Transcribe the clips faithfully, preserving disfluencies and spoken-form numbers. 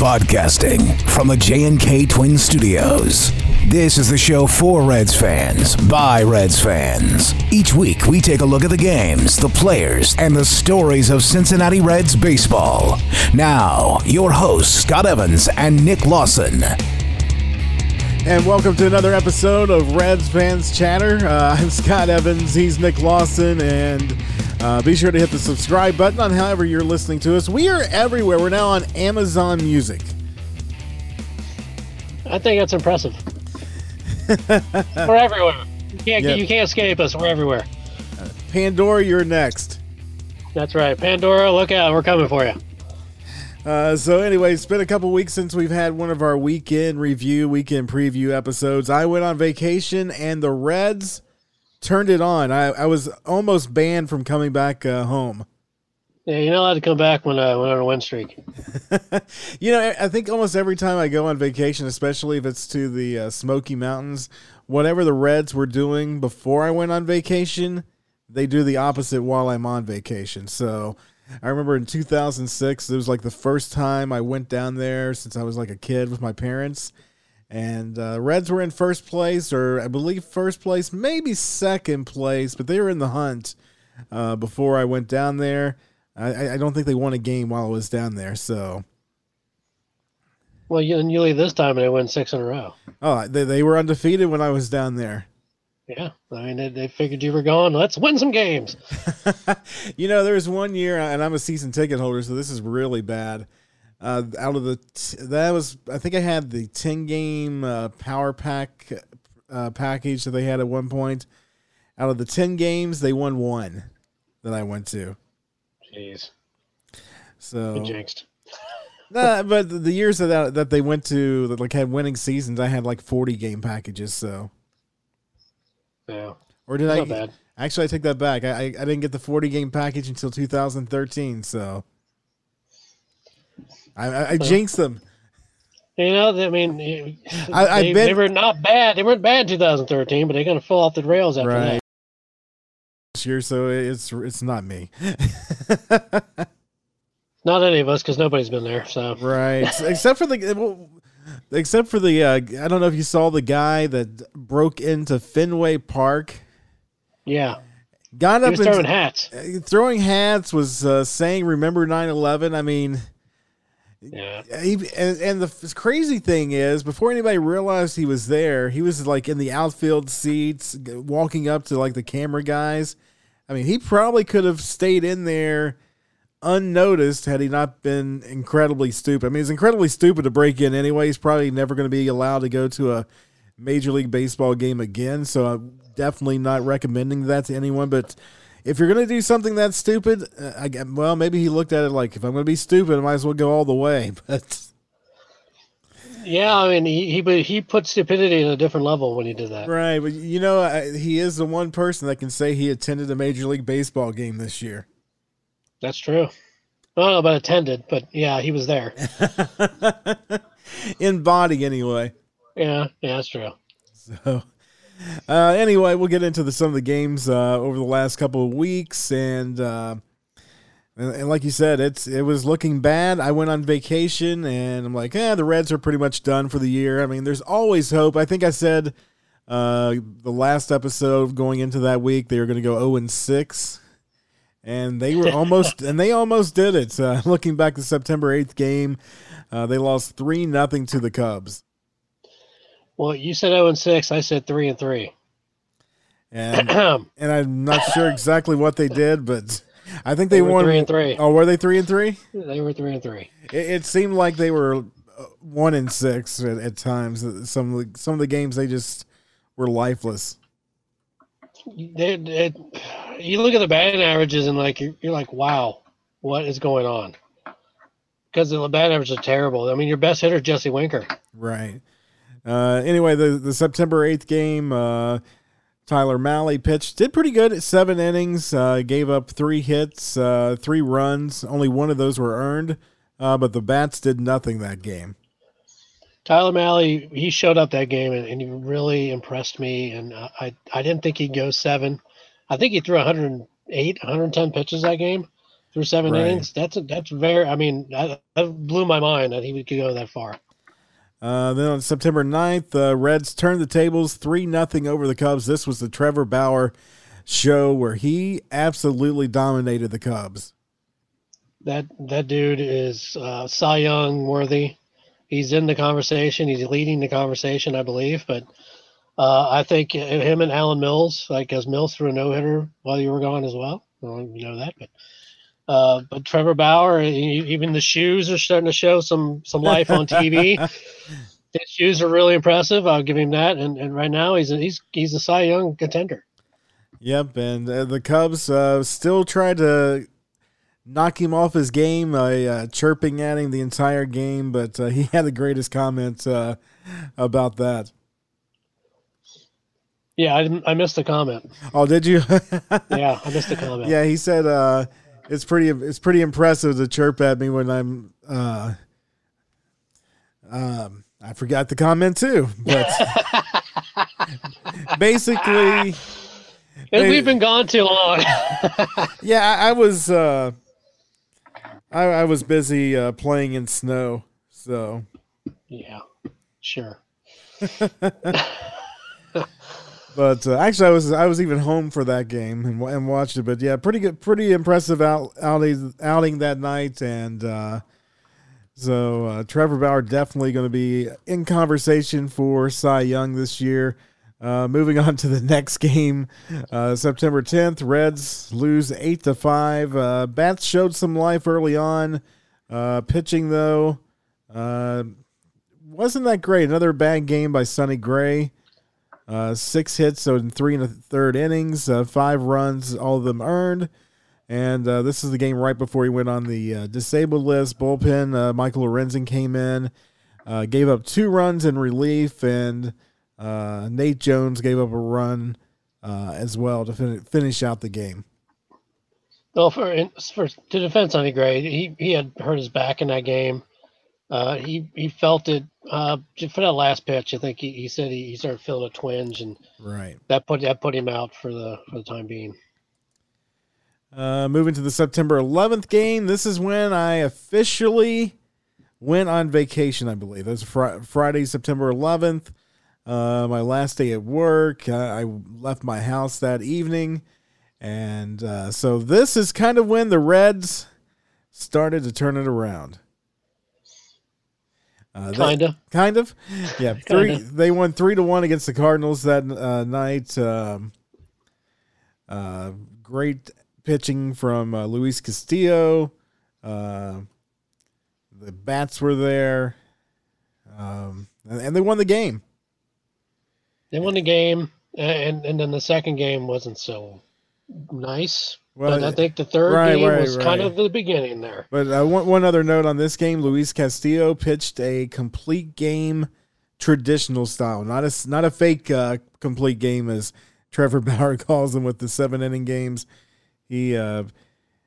Podcasting from the J and K Twin Studios. This is the show for Reds fans, by Reds fans. Each week, we take a look at the games, the players, and the stories of Cincinnati Reds baseball. Now, your hosts, Scott Evans and Nick Lawson. And welcome to another episode of Reds Fans Chatter. Uh, I'm Scott Evans, he's Nick Lawson, and... Uh, be sure to hit the subscribe button on however you're listening to us. We are everywhere. We're now on Amazon Music. I think that's impressive. We're everywhere. You can't, yep. you can't escape us. We're everywhere. Uh, Pandora, you're next. That's right. Pandora, look out. We're coming for you. Uh, so anyway, it's been a couple weeks since we've had one of our weekend review, weekend preview episodes. I went on vacation, and the Reds... turned it on. I, I was almost banned from coming back uh, home. Yeah, you're not allowed to come back when uh, when on a win streak. You know, I think almost every time I go on vacation, especially if it's to the uh, Smoky Mountains, whatever the Reds were doing before I went on vacation, they do the opposite while I'm on vacation. So I remember in two thousand six, it was like the first time I went down there since I was like a kid with my parents. And uh, Reds were in first place, or I believe first place, maybe second place, but they were in the hunt uh, before I went down there. I, I don't think they won a game while I was down there. So, well, you, and you leave this time and they win six in a row. Oh, they they were undefeated when I was down there. Yeah, I mean, they, they figured you were gone. Let's win some games. You know, there was one year, and I'm a season ticket holder, so this is really bad. Uh, out of the, t- that was, I think I had the ten game uh, power pack uh, package that they had at one point. Out of the ten games, they won one that I went to. Jeez. So. You jinxed. Nah, but the years that, that they went to, that like had winning seasons, I had like forty game packages, so. Yeah. Or did That's I? Not bad. Actually, I take that back. I, I, I didn't get the forty game package until two thousand thirteen, so. I, I jinxed them. You know, I mean, they, I, been, they were not bad. They weren't bad in two thousand thirteen, but they're going to fall off the rails after right. that. This year, so it's it's not me. Not any of us, because nobody's been there. So right, except for the well, except for the uh, I don't know if you saw the guy that broke into Fenway Park. Yeah. Got he up was throwing and, hats. Throwing hats was uh, saying, "Remember nine eleven." I mean. Yeah, he, and, and the crazy thing is, before anybody realized he was there, he was like in the outfield seats, walking up to like the camera guys. I mean, he probably could have stayed in there unnoticed had he not been incredibly stupid. I mean, it's incredibly stupid to break in anyway. He's probably never going to be allowed to go to a Major League Baseball game again, so I'm definitely not recommending that to anyone, but... if you're going to do something that stupid, uh, I, well, maybe he looked at it like, if I'm going to be stupid, I might as well go all the way. But yeah, I mean, he he, he put stupidity at a different level when he did that. Right, but you know, I, he is the one person that can say he attended a Major League Baseball game this year. That's true. I don't know about attended, but yeah, he was there. In body, anyway. Yeah, yeah, that's true. So... Uh, anyway, we'll get into the, some of the games uh, over the last couple of weeks, and, uh, and and like you said, it's it was looking bad. I went on vacation, and I'm like, eh, the Reds are pretty much done for the year. I mean, there's always hope. I think I said uh, the last episode going into that week they were going to go oh and six, and they were almost and they almost did it. Uh, looking back to September eighth game, uh, they lost three nothing to the Cubs. Well, you said oh and six. I said three and three. And, and I'm not sure exactly what they did, but I think they, they were won. Three and three. Oh, were they three and three? They were three and three. It, it seemed like they were one and six at, at times. Some of the, some of the games they just were lifeless. They, they, you look at the batting averages and like you're, you're like, wow, what is going on? Because the batting averages are terrible. I mean, your best hitter is Jesse Winker. Right. Uh, anyway, the, the September eighth game, uh, Tyler Mahle pitched, did pretty good at seven innings, uh, gave up three hits, uh, three runs. Only one of those were earned, uh, but the bats did nothing that game. Tyler Mahle, he showed up that game, and, and he really impressed me, and uh, I, I didn't think he'd go seven. I think he threw one hundred eight, one hundred ten pitches that game, through seven right. innings. That's a, that's very. I mean, that, that blew my mind that he could go that far. Uh, then on September ninth, the uh, Reds turned the tables three nothing over the Cubs. This was the Trevor Bauer show where he absolutely dominated the Cubs. That that dude is uh, Cy Young worthy. He's in the conversation. He's leading the conversation, I believe. But uh, I think him and Alan Mills, like, because Mills threw a no-hitter while you were gone as well. I don't know that, but uh, but Trevor Bauer, even the shoes are starting to show some some life on T V. His shoes are really impressive. I'll give him that. And and right now he's a, he's he's a Cy Young contender. Yep, and uh, the Cubs uh, still try to knock him off his game, uh, uh, chirping at him the entire game, but uh, he had the greatest comment uh, about that. Yeah, I, didn't, I missed the comment. Oh, did you? Yeah, I missed the comment. Yeah, he said uh, it's pretty. It's pretty impressive to chirp at me when I'm. Uh, um, I forgot the comment too, but basically, and we've been gone too long. yeah, I, I was. Uh, I, I was busy uh, playing in snow, so. Yeah, sure. But uh, actually, I was I was even home for that game and, and watched it. But yeah, pretty good, pretty impressive out, outing outing that night, and uh, so uh, Trevor Bauer definitely going to be in conversation for Cy Young this year. Uh, moving on to the next game, uh, September tenth, Reds lose eight to five. Uh, bats showed some life early on. Uh, pitching though, uh, wasn't that great. Another bad game by Sonny Gray. Uh, six hits, so in three and a third innings, uh, five runs, all of them earned. And uh, this is the game right before he went on the uh, disabled list. Bullpen, uh, Michael Lorenzen came in, uh, gave up two runs in relief, and uh, Nate Jones gave up a run uh, as well to fin- finish out the game. Well, for, for to defend Sonny Gray, he, he had hurt his back in that game. Uh, he, he felt it uh, for that last pitch. I think he, he said he, he started feeling a twinge, and right. that put that put him out for the for the time being. Uh, moving to the September eleventh game. This is when I officially went on vacation, I believe. That was fr- Friday, September eleventh, uh, my last day at work. Uh, I left my house that evening, and uh, so this is kind of when the Reds started to turn it around. Uh, kind of, kind of, yeah. Three. Kinda. They won three to one against the Cardinals that uh, night. Um, uh, great pitching from uh, Luis Castillo. Uh, the bats were there, um, and, and they won the game. They won the game, and and then the second game wasn't so nice. Well, but I think the third right, game right, was right. kind of the beginning there. But uh, one, one other note on this game, Luis Castillo pitched a complete game traditional style, not a, not a fake uh, complete game as Trevor Bauer calls them with the seven-inning games. He uh,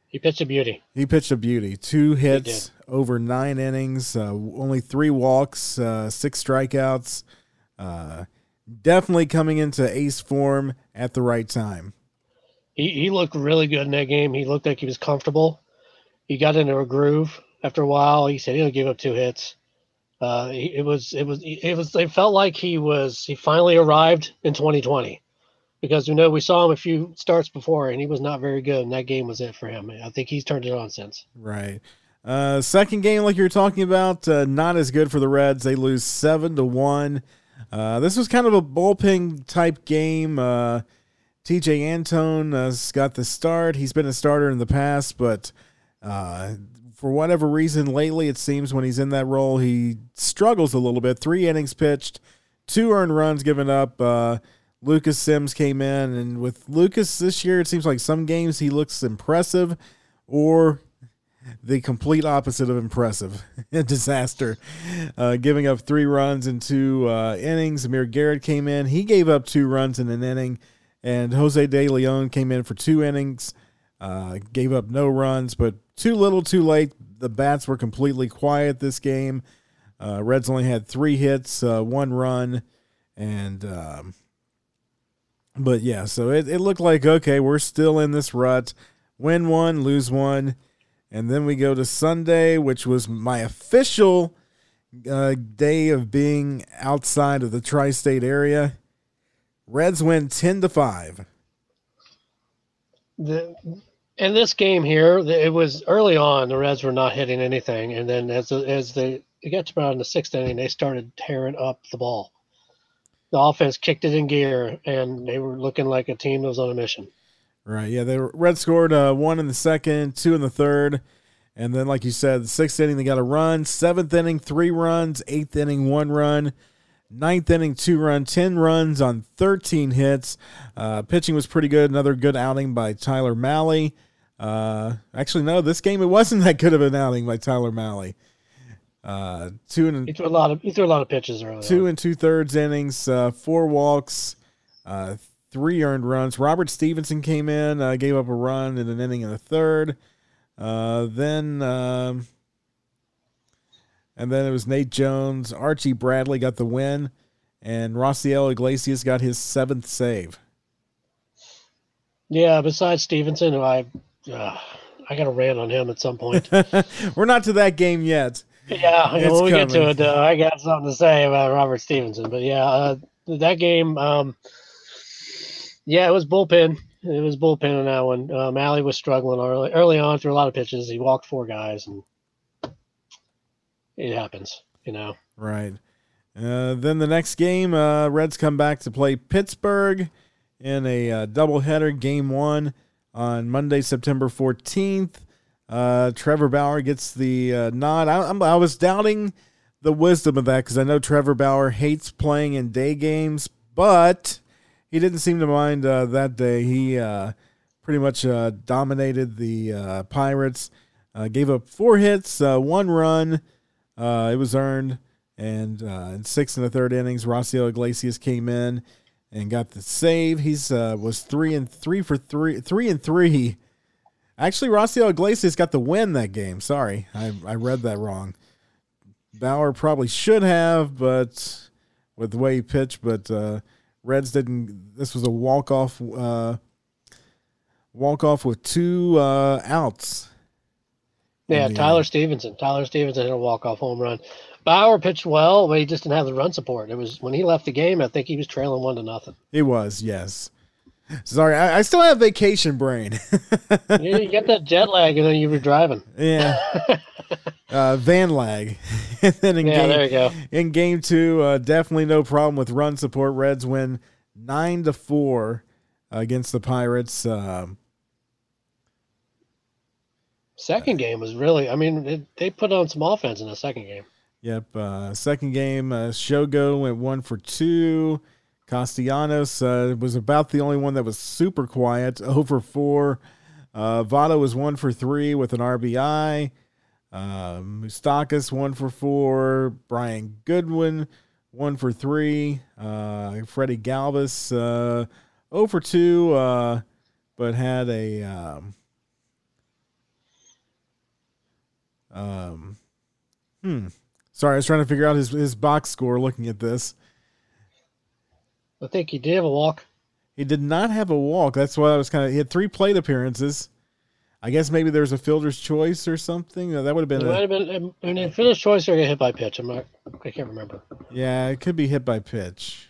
he pitched a beauty. He pitched a beauty. Two hits over nine innings, uh, only three walks, uh, six strikeouts. Uh, definitely coming into ace form at the right time. He he looked really good in that game. He looked like he was comfortable. He got into a groove after a while. He said he'll give up two hits. Uh, he, it was it was it was. It felt like he was he finally arrived in twenty twenty, because you know we saw him a few starts before and he was not very good. And that game was it for him. I think he's turned it on since. Right. Uh, second game, like you were talking about, uh, not as good for the Reds. They lose seven to one. Uh, this was kind of a bullpen type game. Uh, T J Antone uh, got the start. He's been a starter in the past, but uh, for whatever reason lately, it seems when he's in that role, he struggles a little bit. Three innings pitched, two earned runs given up. Uh, Lucas Sims came in, and with Lucas this year, it seems like some games he looks impressive or the complete opposite of impressive. A disaster. Uh, giving up three runs in two uh, innings. Amir Garrett came in. He gave up two runs in an inning. And Jose De Leon came in for two innings, uh, gave up no runs, but too little, too late. The bats were completely quiet this game. Uh, Reds only had three hits, uh, one run, and um, but yeah, so it, it looked like okay, we're still in this rut. Win one, lose one. And then we go to Sunday, which was my official uh, day of being outside of the tri-state area. Reds win ten to five. The, in this game here, it was early on, the Reds were not hitting anything. And then as as they it got to about in the sixth inning, they started tearing up the ball. The offense kicked it in gear, and they were looking like a team that was on a mission. Right, yeah. They were, Reds scored uh, one in the second, two in the third, and then, like you said, the sixth inning, they got a run. Seventh inning, three runs. Eighth inning, one run. Ninth inning, two run. Ten runs on thirteen hits. Uh, pitching was pretty good. Another good outing by Tyler Mahle. Uh, actually, no, this game, it wasn't that good of an outing by Tyler Mahle. Uh, two and he threw a lot of he threw a lot of pitches early. Two on. and two thirds innings, uh, four walks, uh, three earned runs. Robert Stevenson came in, uh, gave up a run in an inning in the third. Uh, then um, and then it was Nate Jones. Archie Bradley got the win, and Raisel Iglesias got his seventh save. Yeah, besides Stevenson, who I uh, I got a rant on him at some point. We're not to that game yet. Yeah, it's when we coming. get to it, uh, I got something to say about Robert Stevenson. But, yeah, uh, that game, um, yeah, it was bullpen. It was bullpen on that one. Uh, Mahle was struggling early, early on through a lot of pitches. He walked four guys, and it happens, you know. Right. Uh, then the next game, uh, Reds come back to play Pittsburgh in a uh, doubleheader, game one, on Monday, September fourteenth. Uh, Trevor Bauer gets the uh, nod. I, I was doubting the wisdom of that because I know Trevor Bauer hates playing in day games, but he didn't seem to mind uh, that day. He uh, pretty much uh, dominated the uh, Pirates, uh, gave up four hits, uh, one run. Uh, it was earned, and uh, in six and the third innings, Raisel Iglesias came in and got the save. He's uh, was three and three for three, three and three. Actually, Raisel Iglesias got the win that game. Sorry, I, I read that wrong. Bauer probably should have, but with the way he pitched, but uh, Reds didn't. This was a walk-off uh, walk-off with two uh, outs. Yeah, Tyler end. Stevenson. Tyler Stevenson hit a walk-off home run. Bauer pitched well, but he just didn't have the run support. It was when he left the game, I think he was trailing one to nothing. He was, yes. Sorry, I, I still have vacation brain. you, you get that jet lag, and then you were driving. Yeah, uh, van lag. and then in yeah, game, there you go. In game two, uh, definitely no problem with run support. Reds win nine to four against the Pirates. Um, second game was really. I mean, it, they put on some offense in the second game. Yep. Uh, second game, uh, Shogo went one for two. Castellanos uh, was about the only one that was super quiet, oh for four. Uh, Votto was one for three with an R B I. Uh, Moustakas, one for four. Brian Goodwin, one for three. Uh, Freddie Galvis, uh, oh for two, uh, but had a... Um, um, hmm. Sorry, I was trying to figure out his, his box score looking at this. I think he did have a walk. He did not have a walk. That's why I was kind of. He had three plate appearances. I guess maybe there was a fielder's choice or something. That would have been. It a, might have been. I mean, fielder's choice or hit by pitch. I'm not. I can't remember. Yeah, it could be hit by pitch.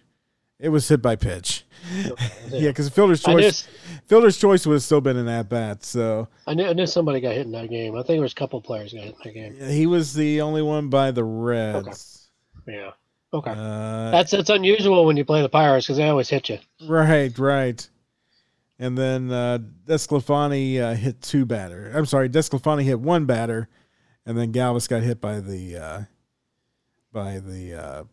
It was hit by pitch. Okay, yeah, because fielder's choice. Knew, fielder's choice would have still been an at bat. So I knew. I knew somebody got hit in that game. I think there was a couple players got hit in that game. Yeah, he was the only one by the Reds. Okay. Yeah. Okay, uh, that's it's unusual when you play the Pirates because they always hit you. Right, right. And then uh, Desclafani uh, hit two batter. I'm sorry, Desclafani hit one batter, and then Galvis got hit by the uh, by the uh,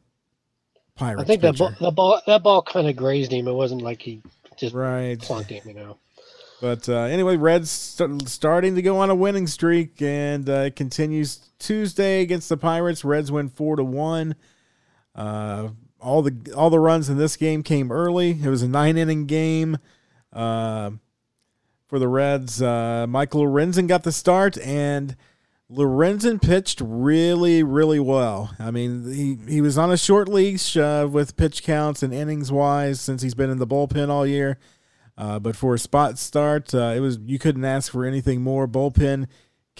Pirates. I think that ball, that ball that ball kind of grazed him. It wasn't like he just right. plunked him, you know. But uh, anyway, Reds st- starting to go on a winning streak, and uh, it continues Tuesday against the Pirates. Reds win four to one. Uh, all the all the runs in this game came early. It was a nine inning game uh, for the Reds. Uh, Michael Lorenzen got the start, and Lorenzen pitched really, really well. I mean, he, he was on a short leash uh, with pitch counts and innings wise since he's been in the bullpen all year. Uh, but for a spot start, uh, it was you couldn't ask for anything more. Bullpen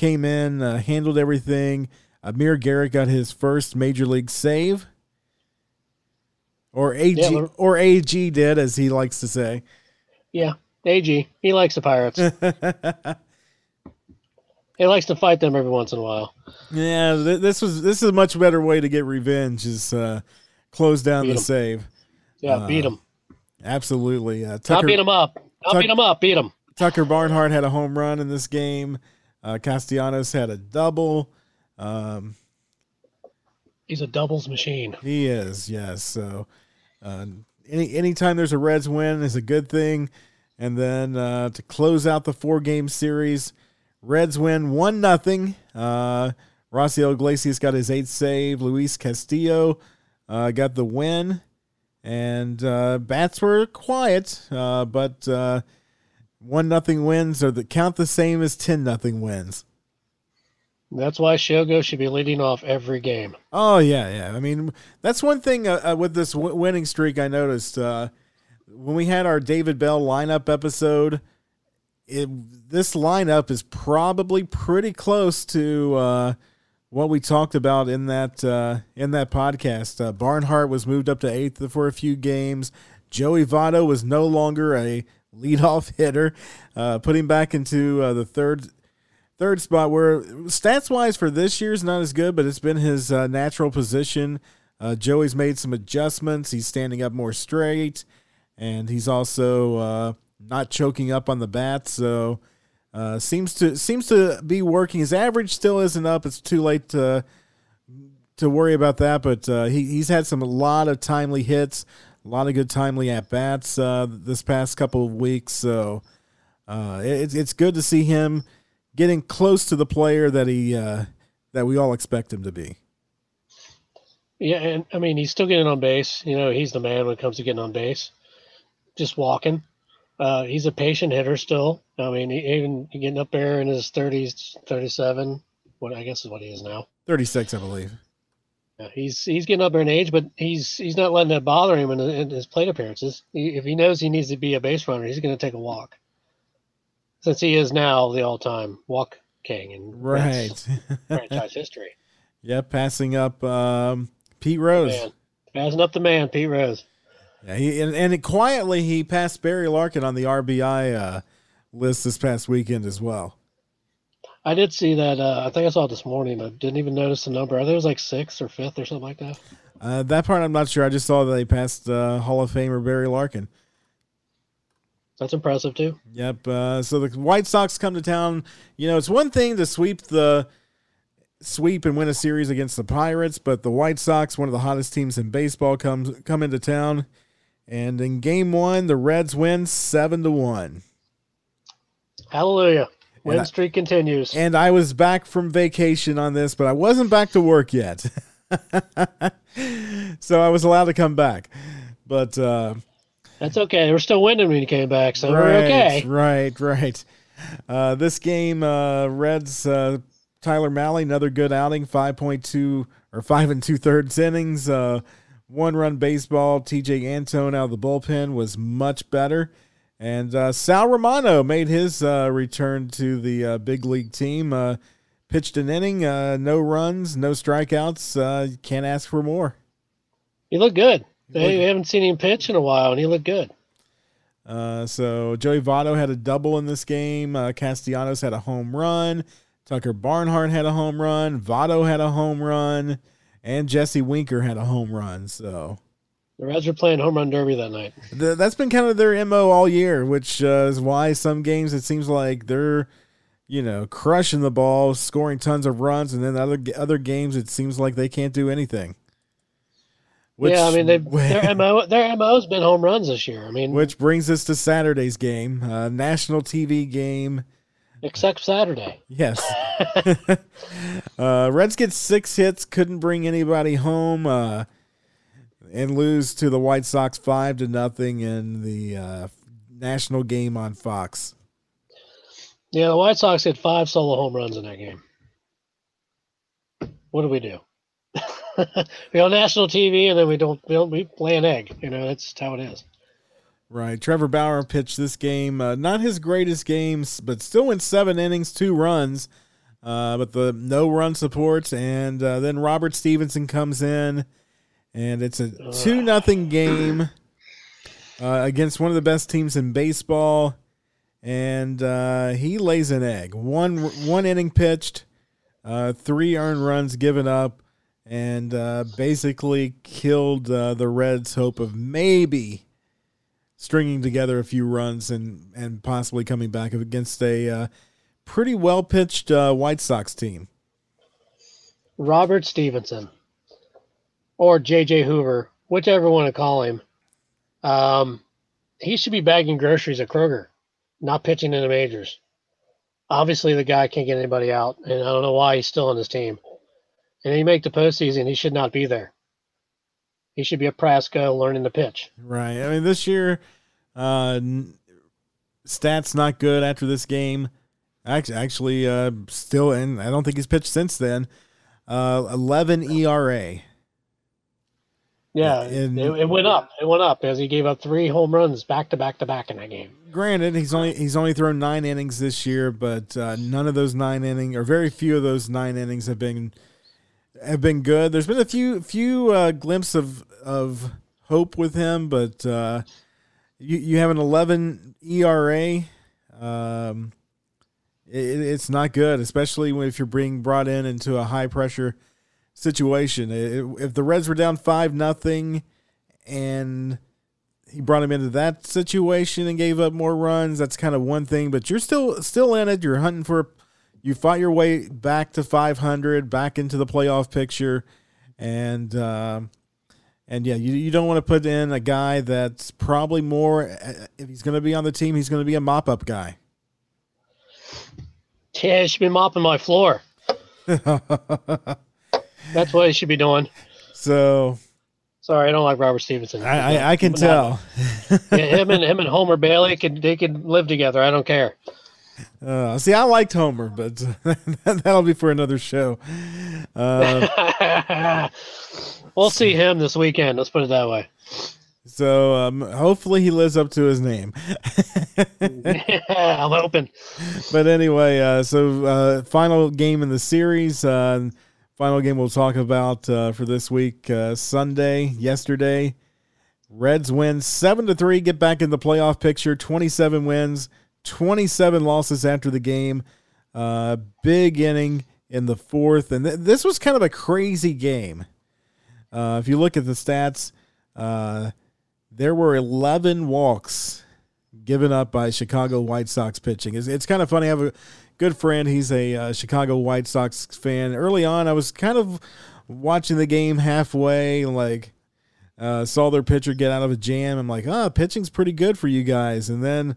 came in, uh, handled everything. Amir Garrett got his first major league save. Or A G, yeah, or A G did, as he likes to say. Yeah, A G. He likes the Pirates. He likes to fight them every once in a while. Yeah, th- this was this is a much better way to get revenge, is uh, close down beat the em. save. Yeah, uh, beat them. Absolutely. Uh, Tucker, Not beat them up. Not Tuck, beat them up. Beat them. Tucker Barnhart had a home run in this game. Uh, Castellanos had a double. Um, He's a doubles machine. He is, yes. So uh, any anytime there's a Reds win is a good thing. And then uh, to close out the four-game series, Reds win one nothing. Uh, Raisel Iglesias got his eighth save. Luis Castillo uh, got the win. And uh, bats were quiet, uh, but uh, one nothing wins are the count the same as ten nothing wins. That's why Shogo should be leading off every game. Oh, yeah, yeah. I mean, that's one thing uh, with this w- winning streak I noticed. Uh, when we had our David Bell lineup episode, it, this lineup is probably pretty close to uh, what we talked about in that uh, in that podcast. Uh, Barnhart was moved up to eighth for a few games. Joey Votto was no longer a leadoff hitter, uh, put him back into uh, the third Third spot, where stats-wise for this year is not as good, but it's been his uh, natural position. Uh, Joey's made some adjustments. He's standing up more straight, and he's also uh, not choking up on the bat. So uh, seems to seems to be working. His average still isn't up. It's too late to to worry about that, but uh, he he's had some a lot of timely hits, a lot of good timely at bats uh, this past couple of weeks. So uh, it, it's good to see him getting close to the player that he uh, that we all expect him to be. Yeah, and I mean, he's still getting on base. You know, he's the man when it comes to getting on base. Just walking. Uh, he's a patient hitter still. I mean, he, even getting up there in his thirties, thirty-seven, what I guess is what he is now. thirty-six, I believe. Yeah, he's he's getting up there in age, but he's he's not letting that bother him in, in his plate appearances. He, if he knows he needs to be a base runner, he's going to take a walk. Since he is now the all-time walk king in right. franchise history. Yeah, passing up um, Pete Rose. Man. Passing up the man, Pete Rose. Yeah, he, and, and it, quietly he passed Barry Larkin on the R B I uh, list this past weekend as well. I did see that. Uh, I think I saw it this morning. I didn't even notice the number. I think it was like sixth or fifth or something like that. Uh, that part I'm not sure. I just saw that he passed uh, Hall of Famer Barry Larkin. That's impressive, too. Yep. Uh, so the White Sox come to town. You know, it's one thing to sweep the sweep and win a series against the Pirates, but the White Sox, one of the hottest teams in baseball, comes come into town. And in game one, the Reds win seven to one. Hallelujah. Win streak continues. And I was back from vacation on this, but I wasn't back to work yet. So I was allowed to come back. But... Uh, That's okay. We're still winning when he came back, so right, we're okay. Right, right. Uh, this game, uh, Reds, uh, Tyler Mahle, another good outing, five point two or five and two thirds innings. Uh, one run baseball. T J Antone out of the bullpen was much better. And uh, Sal Romano made his uh, return to the uh, big league team. Uh, pitched an inning, uh, no runs, no strikeouts. Uh, can't ask for more. He looked good. They haven't seen him pitch in a while, and he looked good. Uh, so Joey Votto had a double in this game. Uh, Castellanos had a home run. Tucker Barnhart had a home run. Votto had a home run, and Jesse Winker had a home run. So the Reds were playing home run derby that night. The, that's been kind of their M O all year, which uh, is why some games it seems like they're, you know, crushing the ball, scoring tons of runs, and then other other games it seems like they can't do anything. Which, yeah, I mean, their M O their M O's been home runs this year. I mean, which brings us to Saturday's game, uh, national T V game, except Saturday. Yes, uh, Reds get six hits, couldn't bring anybody home, uh, and lose to the White Sox five to nothing in the uh, national game on Fox. Yeah, the White Sox hit five solo home runs in that game. What do we do? We're on national T V, and then we don't, we don't we play an egg. You know, that's how it is. Right. Trevor Bauer pitched this game. Uh, not his greatest games, but still went seven innings, two runs. Uh, but the no run support, and uh, then Robert Stevenson comes in, and it's a two nothing game uh, against one of the best teams in baseball, and uh, he lays an egg. One one inning pitched, uh, three earned runs given up, and uh, basically killed uh, the Reds' hope of maybe stringing together a few runs and, and possibly coming back against a uh, pretty well-pitched uh, White Sox team. Robert Stevenson, or J J. Hoover, whichever you want to call him, um, he should be bagging groceries at Kroger, not pitching in the majors. Obviously, the guy can't get anybody out, and I don't know why he's still on this team. And he make the postseason, he should not be there. He should be a Prasco learning to pitch. Right. I mean, this year, uh, stats not good after this game. Actually, actually uh, still in. I don't think he's pitched since then. Uh, eleven E R A. Yeah, and, it, it went up. It went up as he gave up three home runs back to back to back in that game. Granted, he's only he's only thrown nine innings this year, but uh, none of those nine innings, or very few of those nine innings, have been. Have been good. There's been a few few uh, glimpses of of hope with him, but uh, you you have an eleven E R A. Um, it, it's not good, especially if you're being brought in into a high pressure situation. It, if the Reds were down five nothing, and he brought him into that situation and gave up more runs, that's kind of one thing. But you're still still in it. You're hunting for. A, You fought your way back to five hundred, back into the playoff picture, and uh, and yeah, you you don't want to put in a guy that's probably more. If he's going to be on the team, he's going to be a mop up guy. Yeah, he should be mopping my floor. That's what he should be doing. So, sorry, I don't like Robert Stevenson. I, I, I can him tell. And I, yeah, him and him and Homer Bailey could they could live together. I don't care. Uh, see, I liked Homer, but that'll be for another show. Uh, we'll see him this weekend. Let's put it that way. So um, hopefully he lives up to his name. Yeah, I'm hoping. But anyway, uh, so uh, final game in the series. Uh, final game we'll talk about uh, for this week. Uh, Sunday, yesterday, Reds win seven to three, get back in the playoff picture, twenty-seven wins. twenty-seven losses after the game, uh, big inning in the fourth. And th- this was kind of a crazy game. Uh, if you look at the stats, uh, there were eleven walks given up by Chicago White Sox pitching. It's, it's kind of funny. I have a good friend. He's a uh, Chicago White Sox fan. Early on, I was kind of watching the game halfway, like uh, saw their pitcher get out of a jam. I'm like, oh, pitching's pretty good for you guys. And then,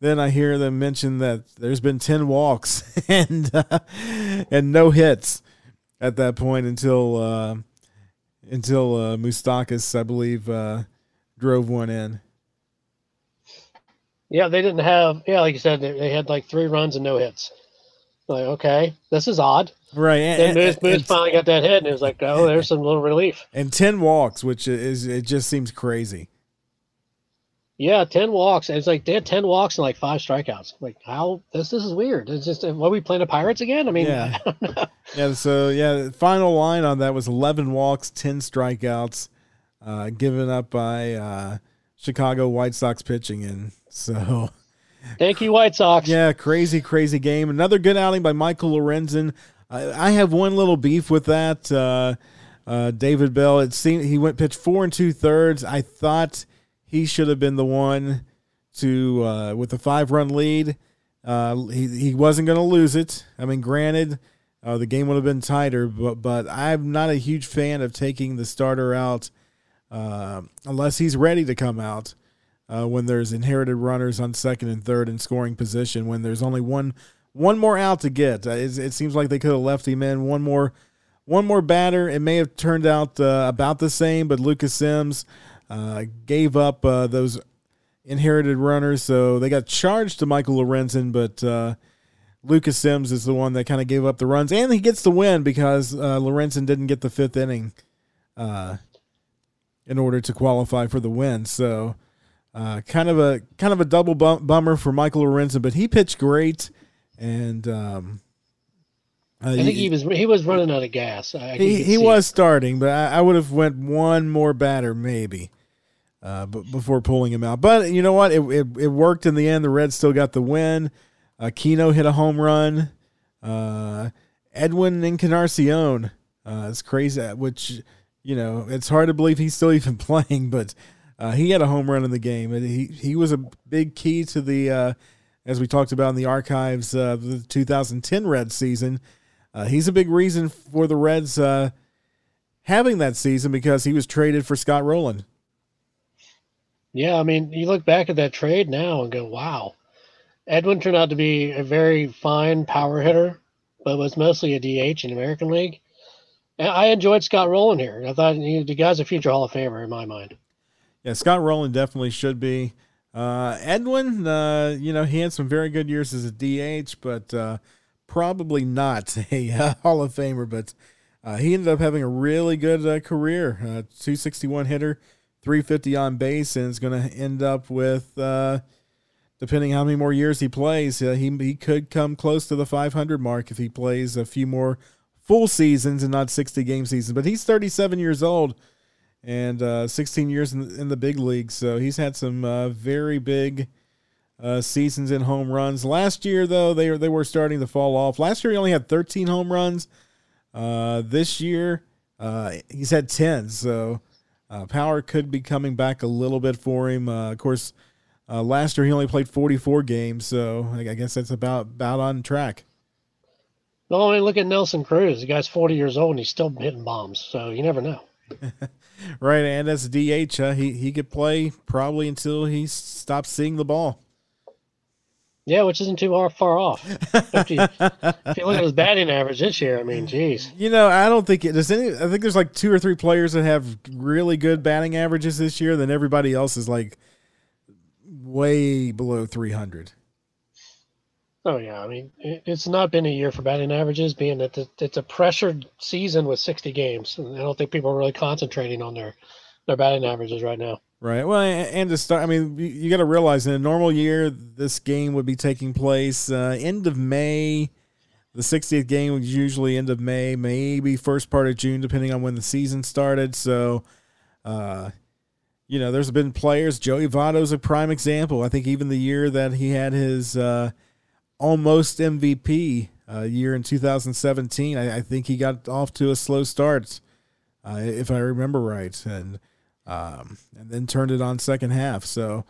Then I hear them mention that there's been ten walks and uh, and no hits at that point until uh, until uh, Moustakas, I believe, uh, drove one in. Yeah, they didn't have. Yeah, like you said, they, they had like three runs and no hits. Like, okay, this is odd. Right. And, then Moose, Moose finally got that hit, and it was like, oh, there's some little relief. And ten walks, which is it just seems crazy. Yeah, ten walks. It's like they had ten walks and like five strikeouts. Like how this this is weird. It's just what are we playing the Pirates again? I mean, yeah. I don't know. Yeah. So yeah, the final line on that was eleven walks, ten strikeouts, uh, given up by uh, Chicago White Sox pitching, and so thank you, White Sox. Yeah, crazy, crazy game. Another good outing by Michael Lorenzen. I, I have one little beef with that. Uh, uh, David Bell. It seemed he went pitch four and two thirds. I thought. He should have been the one to uh, with the five-run lead. Uh, he he wasn't going to lose it. I mean, granted, uh, the game would have been tighter, but but I'm not a huge fan of taking the starter out uh, unless he's ready to come out uh, when there's inherited runners on second and third in scoring position. When there's only one one more out to get, uh, it, it seems like they could have left him in one more one more batter. It may have turned out uh, about the same, but Lucas Sims. Uh, gave up uh, those inherited runners, so they got charged to Michael Lorenzen, but uh, Lucas Sims is the one that kind of gave up the runs, and he gets the win because uh, Lorenzen didn't get the fifth inning uh, in order to qualify for the win. So, uh, kind of a kind of a double bum- bummer for Michael Lorenzen, but he pitched great, and um, Uh, I think he was he was running out of gas. I, I he he was it. starting, but I, I would have went one more batter maybe, uh, but before pulling him out. But you know what? It it, it worked in the end. The Reds still got the win. Aquino hit a home run. Uh, Edwin Encarnacion. Uh, it's crazy, which you know it's hard to believe he's still even playing, but uh, he had a home run in the game, and he he was a big key to the uh, as we talked about in the archives uh, the two thousand ten Reds season. Uh, he's a big reason for the Reds uh, having that season because he was traded for Scott Rolen. Yeah, I mean, you look back at that trade now and go, wow. Edwin turned out to be a very fine power hitter, but was mostly a D H in the American League. And I enjoyed Scott Rolen here. I thought he, the guy's a future Hall of Famer in my mind. Yeah, Scott Rolen definitely should be. Uh, Edwin, uh, you know, he had some very good years as a D H, but uh, probably not a uh, Hall of Famer, but uh, he ended up having a really good uh, career. Uh, two sixty-one hitter, three fifty on base, and is going to end up with, uh, depending how many more years he plays, uh, he he could come close to the five hundred mark if he plays a few more full seasons and not sixty-game seasons. But he's thirty-seven years old and uh, sixteen years in the, in the big league, so he's had some uh, very big Uh, seasons in home runs. Last year, though, they were, they were starting to fall off. Last year, he only had thirteen home runs. Uh, this year, uh, he's had ten, so uh, power could be coming back a little bit for him. Uh, of course, uh, last year, he only played forty-four games, so I guess that's about, about on track. No, I mean, look at Nelson Cruz. The guy's forty years old, and he's still hitting bombs, so you never know. Right, and as a D H, uh, he, he could play probably until he stops seeing the ball. Yeah, which isn't too far off. If you, if you look at his batting average this year, I mean, geez. You know, I don't think it, does any. I think there's like two or three players that have really good batting averages this year. Then everybody else is like way below three hundred. Oh yeah, I mean, it, it's not been a year for batting averages, being that the, it's a pressured season with sixty games. And I don't think people are really concentrating on their their batting averages right now. Right. Well, and to start, I mean, you got to realize in a normal year, this game would be taking place uh, end of May. The sixtieth game was usually end of May, maybe first part of June, depending on when the season started. So, uh, you know, there's been players. Joey Votto's a prime example. I think even the year that he had his uh, almost M V P uh, year in two thousand seventeen, I, I think he got off to a slow start, uh, if I remember right. And, Um, and then turned it on second half. So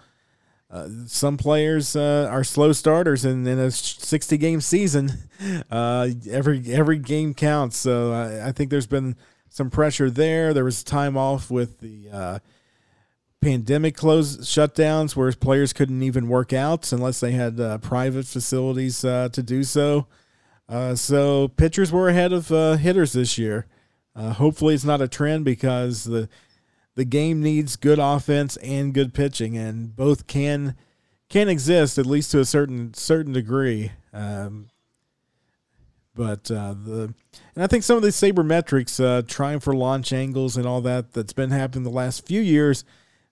uh, some players uh, are slow starters, and in a sixty-game season, uh, every every game counts. So I, I think there's been some pressure there. There was time off with the uh, pandemic close shutdowns where players couldn't even work out unless they had uh, private facilities uh, to do so. Uh, so pitchers were ahead of uh, hitters this year. Uh, hopefully it's not a trend because the – The game needs good offense and good pitching, and both can can exist at least to a certain certain degree. Um, but uh, the and I think some of the sabermetrics uh, trying for launch angles and all that that's been happening the last few years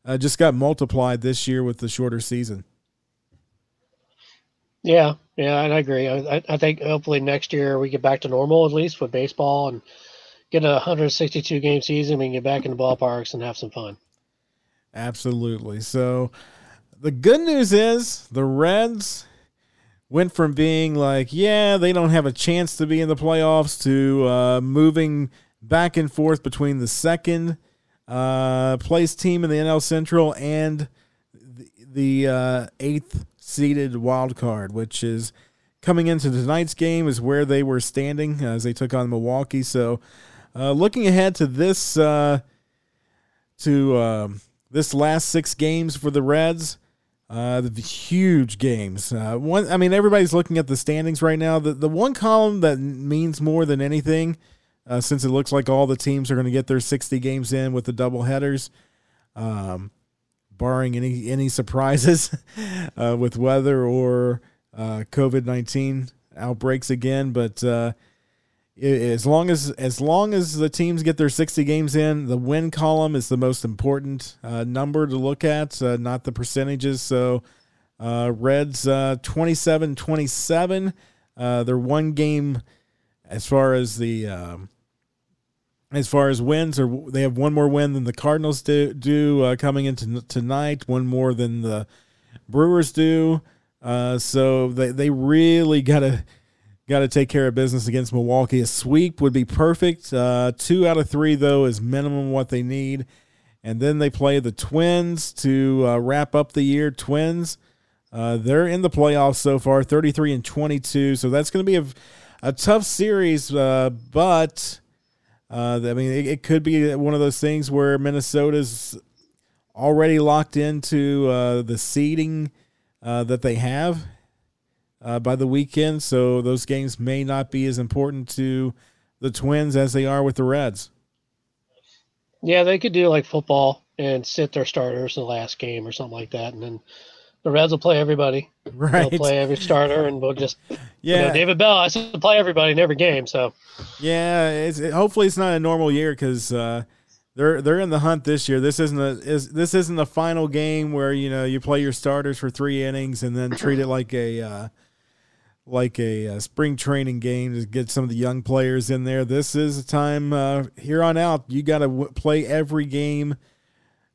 uh, just got multiplied this year with the shorter season. Yeah, yeah, and I agree. I, I think hopefully next year we get back to normal at least with baseball and. Get a one sixty-two game season, we can get back in the ballparks and have some fun. Absolutely. So the good news is the Reds went from being like, yeah, they don't have a chance to be in the playoffs to uh, moving back and forth between the second uh, place team in the N L Central and the, the uh, eighth seeded wild card, which is coming into tonight's game is where they were standing as they took on Milwaukee. So, Uh, looking ahead to this uh, to um, this last six games for the Reds, uh, the huge games. Uh, one, I mean, everybody's looking at the standings right now. The the one column that means more than anything, uh, since it looks like all the teams are going to get their sixty games in with the doubleheaders, um, barring any any surprises uh, with weather or uh, COVID nineteen outbreaks again, but. Uh, As long as as long as the teams get their sixty games in, the win column is the most important uh, number to look at, uh, not the percentages. So uh, Reds uh, twenty-seven twenty-seven. Uh, they're one game As far as the um, as far as wins, or they have one more win than the Cardinals do, do uh, coming into tonight, one more than the Brewers do. Uh, so they they really gotta gotta take care of business against Milwaukee. A sweep would be perfect. Uh, two out of three though is minimum what they need, and then they play the Twins to uh, wrap up the year. Twins, uh, they're in the playoffs so far, thirty-three and twenty-two. So that's gonna be a A tough series, uh, but uh, I mean, it, it could be one of those things where Minnesota's already locked into uh, the seeding uh, that they have uh, by the weekend, so those games may not be as important to the Twins as they are with the Reds. Yeah, they could do like football and sit their starters in the last game or something like that, and then the Reds will play everybody. Right. They'll play every starter, and we'll just yeah. You know, David Bell has to play everybody in every game. So yeah, it's, it, hopefully it's not a normal year because uh, they're they're in the hunt this year. This isn't a is, this isn't the final game where you know you play your starters for three innings and then treat it like a uh, like a uh, spring training game to get some of the young players in there. This is a time uh, here on out. You got to w- play every game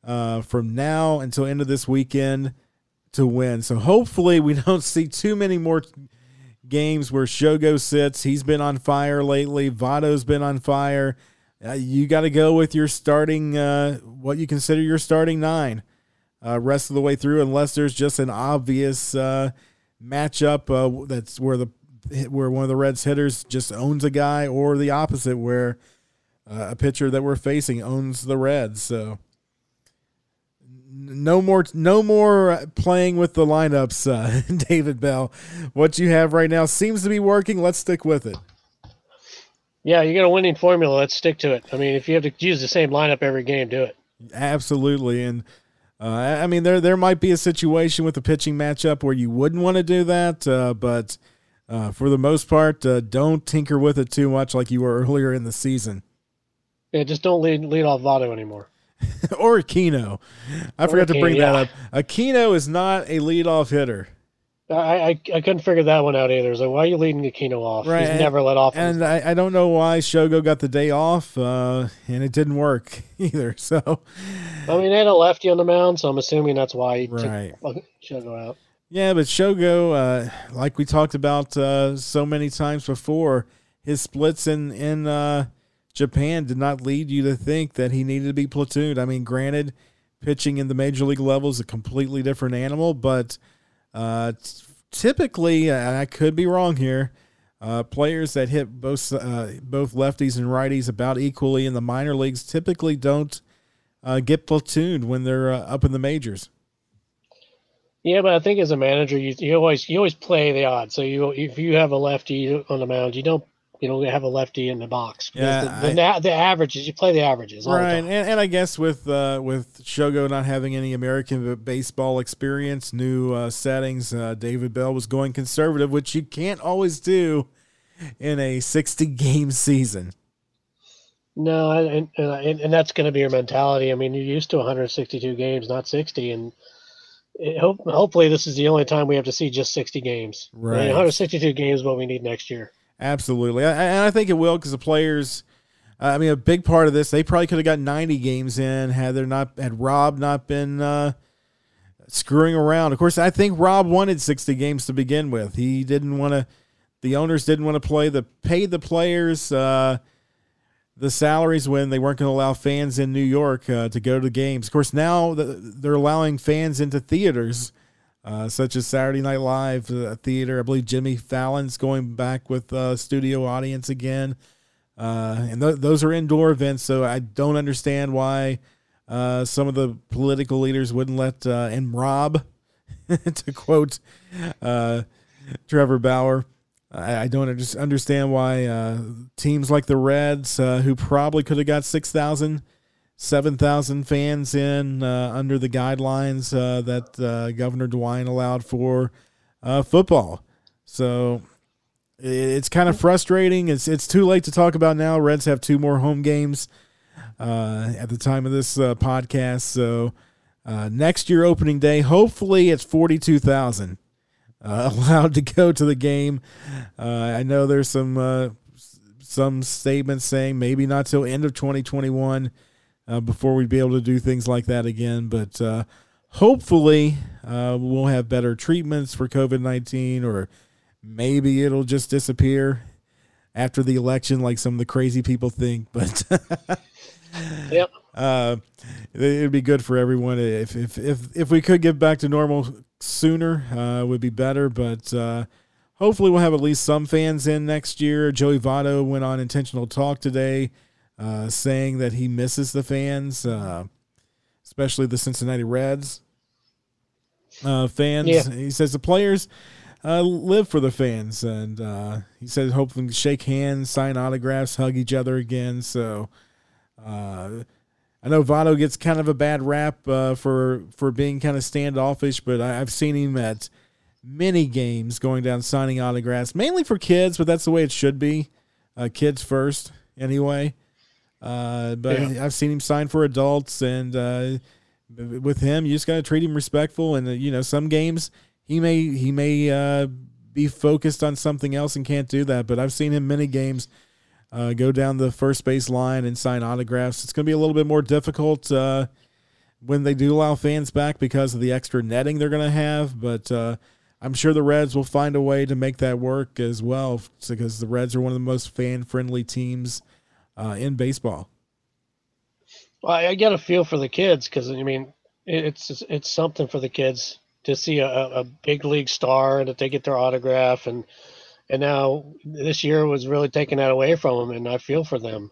uh, from now until end of this weekend to win. So hopefully we don't see too many more games where Shogo sits. He's been on fire lately. Votto's been on fire. Uh, you got to go with your starting, uh, what you consider your starting nine, uh, rest of the way through, unless there's just an obvious uh, matchup uh, that's where the where one of the Reds hitters just owns a guy, or the opposite where uh, a pitcher that we're facing owns the Reds. So No more, no more playing with the lineups, uh, David Bell. What you have right now seems to be working. Let's stick with it. Yeah, you got a winning formula. Let's stick to it. I mean, if you have to use the same lineup every game, do it. Absolutely, and uh, I mean, there there might be a situation with a pitching matchup where you wouldn't want to do that, uh, but uh, for the most part, uh, don't tinker with it too much, like you were earlier in the season. Yeah, just don't lead lead off Votto anymore. Or Aquino. I or forgot Aquino, to bring yeah. that up. Aquino is not a leadoff hitter. I, I I couldn't figure that one out either. So like, why are you leading Aquino off? Right. He's and, never let off. And I, I don't know why Shogo got the day off, uh, and it didn't work either. So I mean, they had a lefty on the mound, so I'm assuming that's why he right. took Shogo out. Yeah, but Shogo, uh, like we talked about uh, so many times before, his splits in in. Uh, Japan did not lead you to think that he needed to be platooned. I mean, granted, pitching in the major league level is a completely different animal, but uh, t- typically, and I could be wrong here, uh, players that hit both uh, both lefties and righties about equally in the minor leagues typically don't uh, get platooned when they're uh, up in the majors. Yeah, but I think as a manager, you, you always you always play the odds. So you if you have a lefty on the mound, you don't. You know, have a lefty in the box. Yeah, the, the, I, the averages, you play the averages. All right, the time. And, and I guess with uh, with Shogo not having any American baseball experience, new uh, settings, uh, David Bell was going conservative, which you can't always do in a sixty-game season. No, and and, and that's going to be your mentality. I mean, you're used to one hundred sixty-two games, not sixty, and it, hope, hopefully this is the only time we have to see just sixty games. Right, I mean, one hundred sixty-two games is what we need next year. Absolutely. And I think it will because the players, I mean, a big part of this, they probably could have got ninety games in had there not had Rob not been uh, screwing around. Of course, I think Rob wanted sixty games to begin with. He didn't want to, the owners didn't want to play the pay the players uh, the salaries when they weren't going to allow fans in New York uh, to go to games. Of course, now they're allowing fans into theaters. Uh, such as Saturday Night Live uh, theater. I believe Jimmy Fallon's going back with uh, studio audience again. Uh, and th- those are indoor events, so I don't understand why uh, some of the political leaders wouldn't let uh, and Rob, to quote uh, Trevor Bauer, I, I don't under- understand why uh, teams like the Reds, uh, who probably could have got six thousand seven thousand fans in uh, under the guidelines uh, that uh, Governor DeWine allowed for uh, football. So it's kind of frustrating. It's it's too late to talk about now. Reds have two more home games uh, at the time of this uh, podcast. So uh, next year opening day, hopefully it's forty-two thousand uh, allowed to go to the game. Uh, I know there's some uh, some statements saying maybe not till end of twenty twenty-one uh, before we'd be able to do things like that again. But uh, hopefully uh, we'll have better treatments for COVID nineteen, or maybe it'll just disappear after the election like some of the crazy people think. But yep. Uh, it'd be good for everyone if, if, if, if we could get back to normal sooner, uh, would be better, but, uh, hopefully we'll have at least some fans in next year. Joey Votto went on Intentional Talk today, uh, saying that he misses the fans, uh, especially the Cincinnati Reds, uh, fans. Yeah. He says the players, uh, live for the fans. And, uh, he says, hopefully shake hands, sign autographs, hug each other again. So, uh, I know Votto gets kind of a bad rap uh, for for being kind of standoffish, but I, I've seen him at many games going down signing autographs, mainly for kids, but that's the way it should be. Uh, kids first, anyway. Uh, but yeah. I've seen him sign for adults, and uh, with him, you just got to treat him respectful. And, uh, you know, some games he may, he may uh, be focused on something else and can't do that, but I've seen him many games Uh, go down the first base line and sign autographs. It's going to be a little bit more difficult uh, when they do allow fans back because of the extra netting they're going to have, but uh, I'm sure the Reds will find a way to make that work as well, because the Reds are one of the most fan-friendly teams uh, in baseball. Well, I get a feel for the kids because, I mean, it's it's something for the kids to see a, a big league star and that they get their autograph, and And now this year was really taking that away from them, and I feel for them.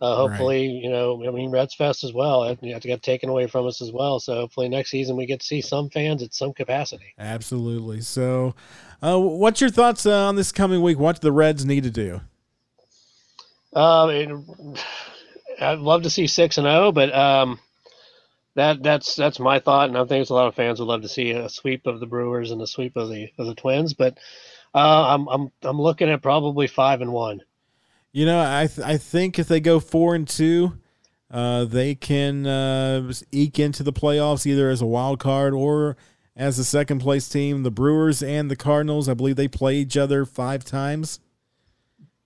Uh, hopefully, right. You know, I mean, Reds Fest as well. It, it got taken away from us as well. So hopefully next season we get to see some fans at some capacity. Absolutely. So uh, what's your thoughts uh, on this coming week? What do the Reds need to do? Uh, it, I'd love to see six and oh, but um, that that's that's my thought, and I think it's a lot of fans would love to see a sweep of the Brewers and a sweep of the of the Twins, but – Uh, I'm I'm I'm looking at probably five and one. You know, I th- I think if they go four and two, uh, they can uh, eke into the playoffs either as a wild card or as a second place team. The Brewers and the Cardinals, I believe, they play each other five times.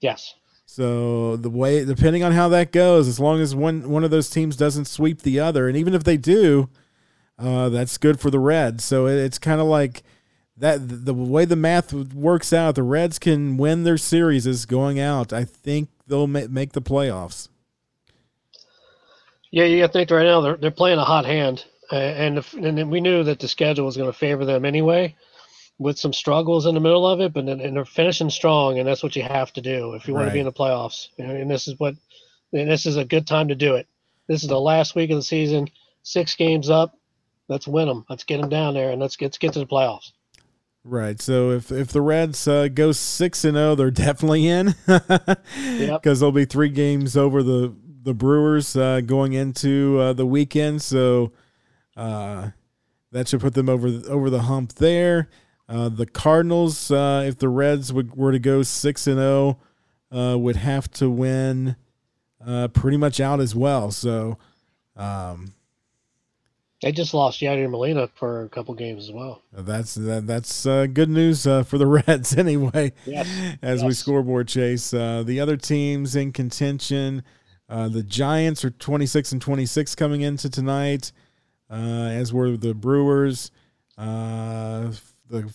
Yes. So the way, depending on how that goes, as long as one one of those teams doesn't sweep the other, and even if they do, uh, that's good for the Reds. So it, it's kind of like. That the way the math works out, the Reds can win their series is going out. I think they'll ma- make the playoffs. Yeah, yeah, I think right now they're they're playing a hot hand, uh, and if, and we knew that the schedule was going to favor them anyway, with some struggles in the middle of it. But then, and they're finishing strong, and that's what you have to do if you want right. to be in the playoffs. And, and this is what, and this is a good time to do it. This is the last week of the season, six games up. Let's win them. Let's get them down there, and let's get, let's get to the playoffs. Right, so if if the Reds uh, go six and zero, they're definitely in, because yep. they'll be three games over the the Brewers uh, going into uh, the weekend. So uh, that should put them over over the hump there. Uh, the Cardinals, uh, if the Reds would, were to go six and zero, would have to win uh, pretty much out as well. So um, they just lost Yadier Molina for a couple games as well. That's that, that's uh, good news uh, for the Reds anyway. Yes. As yes. we scoreboard chase uh, the other teams in contention, uh, the Giants are twenty-six and twenty-six coming into tonight, uh, as were the Brewers. Uh, the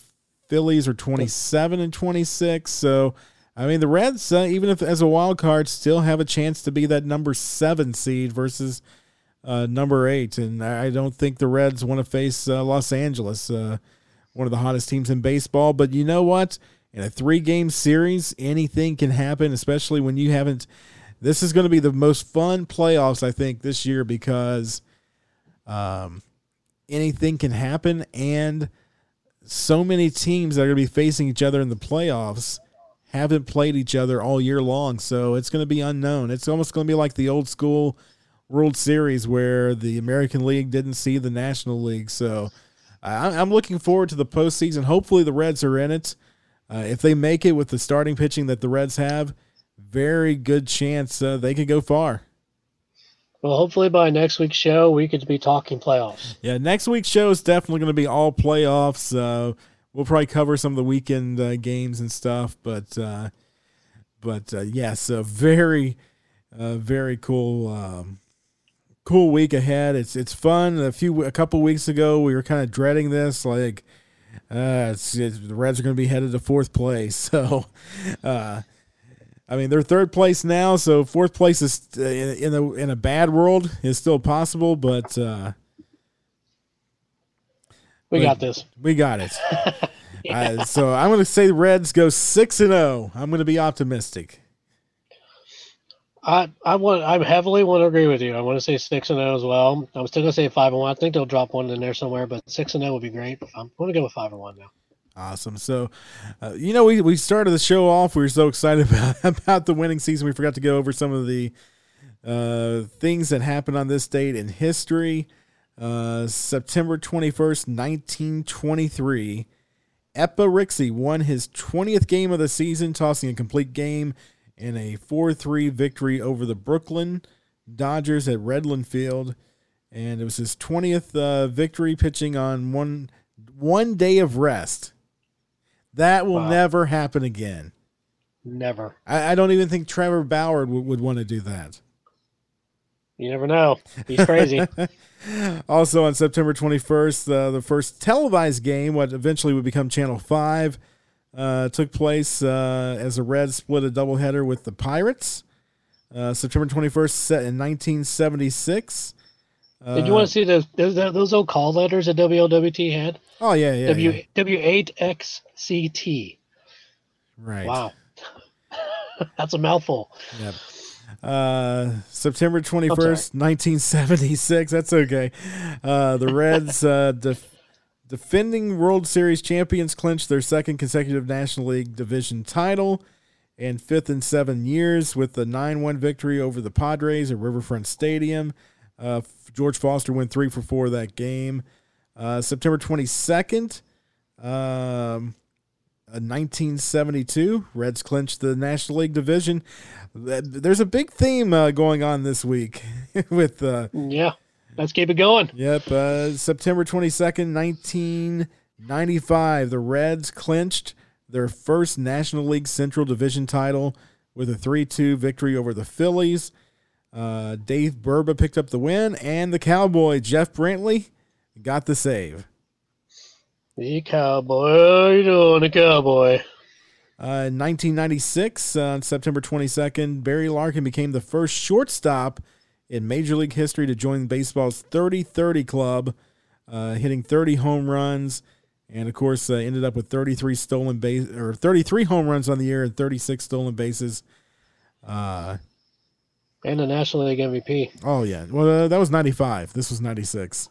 Phillies are twenty-seven and twenty-six. So, I mean, the Reds, uh, even if as a wild card, still have a chance to be that number seven seed versus. Uh, number eight, and I don't think the Reds want to face uh, Los Angeles, uh, one of the hottest teams in baseball. But you know what? In a three-game series, anything can happen, especially when you haven't. This is going to be the most fun playoffs, I think, this year because um, anything can happen, and so many teams that are going to be facing each other in the playoffs haven't played each other all year long, so it's going to be unknown. It's almost going to be like the old school World Series where the American League didn't see the National League. So uh, I'm looking forward to the postseason. Hopefully the Reds are in it. Uh, if they make it with the starting pitching that the Reds have, very good chance uh, they could go far. Well, hopefully by next week's show, we could be talking playoffs. Yeah, next week's show is definitely going to be all playoffs. Uh, we'll probably cover some of the weekend uh, games and stuff, but uh, But, uh, yes, a very, uh, very cool um, cool week ahead. It's it's fun. A few a couple weeks ago, we were kind of dreading this, like uh, it's, it's, the Reds are going to be headed to fourth place. So, uh, I mean, they're third place now, so fourth place is uh, in, in a in a bad world is still possible, but uh, we, we got this. We got it. Yeah. Uh, so I'm going to say the Reds go six and zero. I'm going to be optimistic. I I want I heavily want to agree with you. I want to say six and zero as well. I'm still going to say five and one. I think they'll drop one in there somewhere, but six and zero would be great. I'm going to go with five and one now. Awesome. So, uh, you know, we, we started the show off. We were so excited about, about the winning season. We forgot to go over some of the uh, things that happened on this date in history. Uh, September twenty-first, nineteen twenty-three. Epa Rixey won his twentieth game of the season, tossing a complete game in a four three victory over the Brooklyn Dodgers at Redland Field. And it was his twentieth uh, victory, pitching on one one day of rest. That will wow. never happen again. Never. I, I don't even think Trevor Bauer w- would want to do that. You never know. He's crazy. Also on September twenty-first, uh, the first televised game, what eventually would become Channel five, uh, took place uh, as the Reds split a doubleheader with the Pirates. Uh, September twenty-first, set in nineteen seventy-six. Uh, Did you want to see those, those those old call letters that W L W T had? Oh, yeah, yeah, W yeah. W eight X C T. Right. Wow. That's a mouthful. Yep. Uh, September twenty-first, nineteen seventy-six. That's okay. Uh, the Reds, uh, def- defending World Series champions, clinched their second consecutive National League division title and fifth in seven years with the nine one victory over the Padres at Riverfront Stadium. Uh, George Foster went three for four that game. Uh, September twenty-second, um, nineteen seventy-two, Reds clinched the National League division. There's a big theme uh, going on this week with uh, yeah, let's keep it going. Yep. Uh, September twenty-second, nineteen ninety-five, the Reds clinched their first National League Central Division title with a three two victory over the Phillies. Uh, Dave Burba picked up the win, and the Cowboy Jeff Brantley got the save. The Cowboy. How you doing, the Cowboy? Uh, in nineteen ninety-six, on uh, September twenty-second, Barry Larkin became the first shortstop in Major League history to join baseball's thirty thirty club, uh, hitting thirty home runs, and, of course, uh, ended up with thirty-three stolen base or thirty-three home runs on the year and thirty-six stolen bases. Uh, and the National League M V P. Oh, yeah. Well, uh, that was ninety-five. This was ninety-six.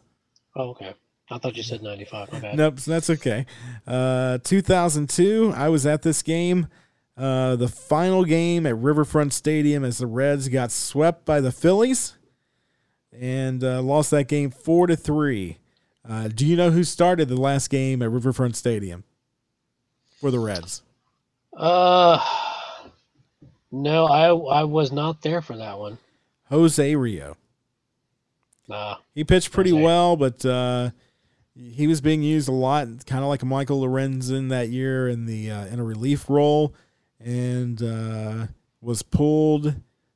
Oh, okay. I thought you said ninety-five. My bad. Nope, that's okay. Uh, two thousand two, I was at this game, uh, the final game at Riverfront Stadium as the Reds got swept by the Phillies and uh, lost that game four to three. Uh, do you know who started the last game at Riverfront Stadium for the Reds? Uh, no, I I was not there for that one. Jose Rio. Nah, he pitched pretty Jose. well, but uh, – he was being used a lot, kind of like Michael Lorenzen that year in the uh, in a relief role, and uh, was pulled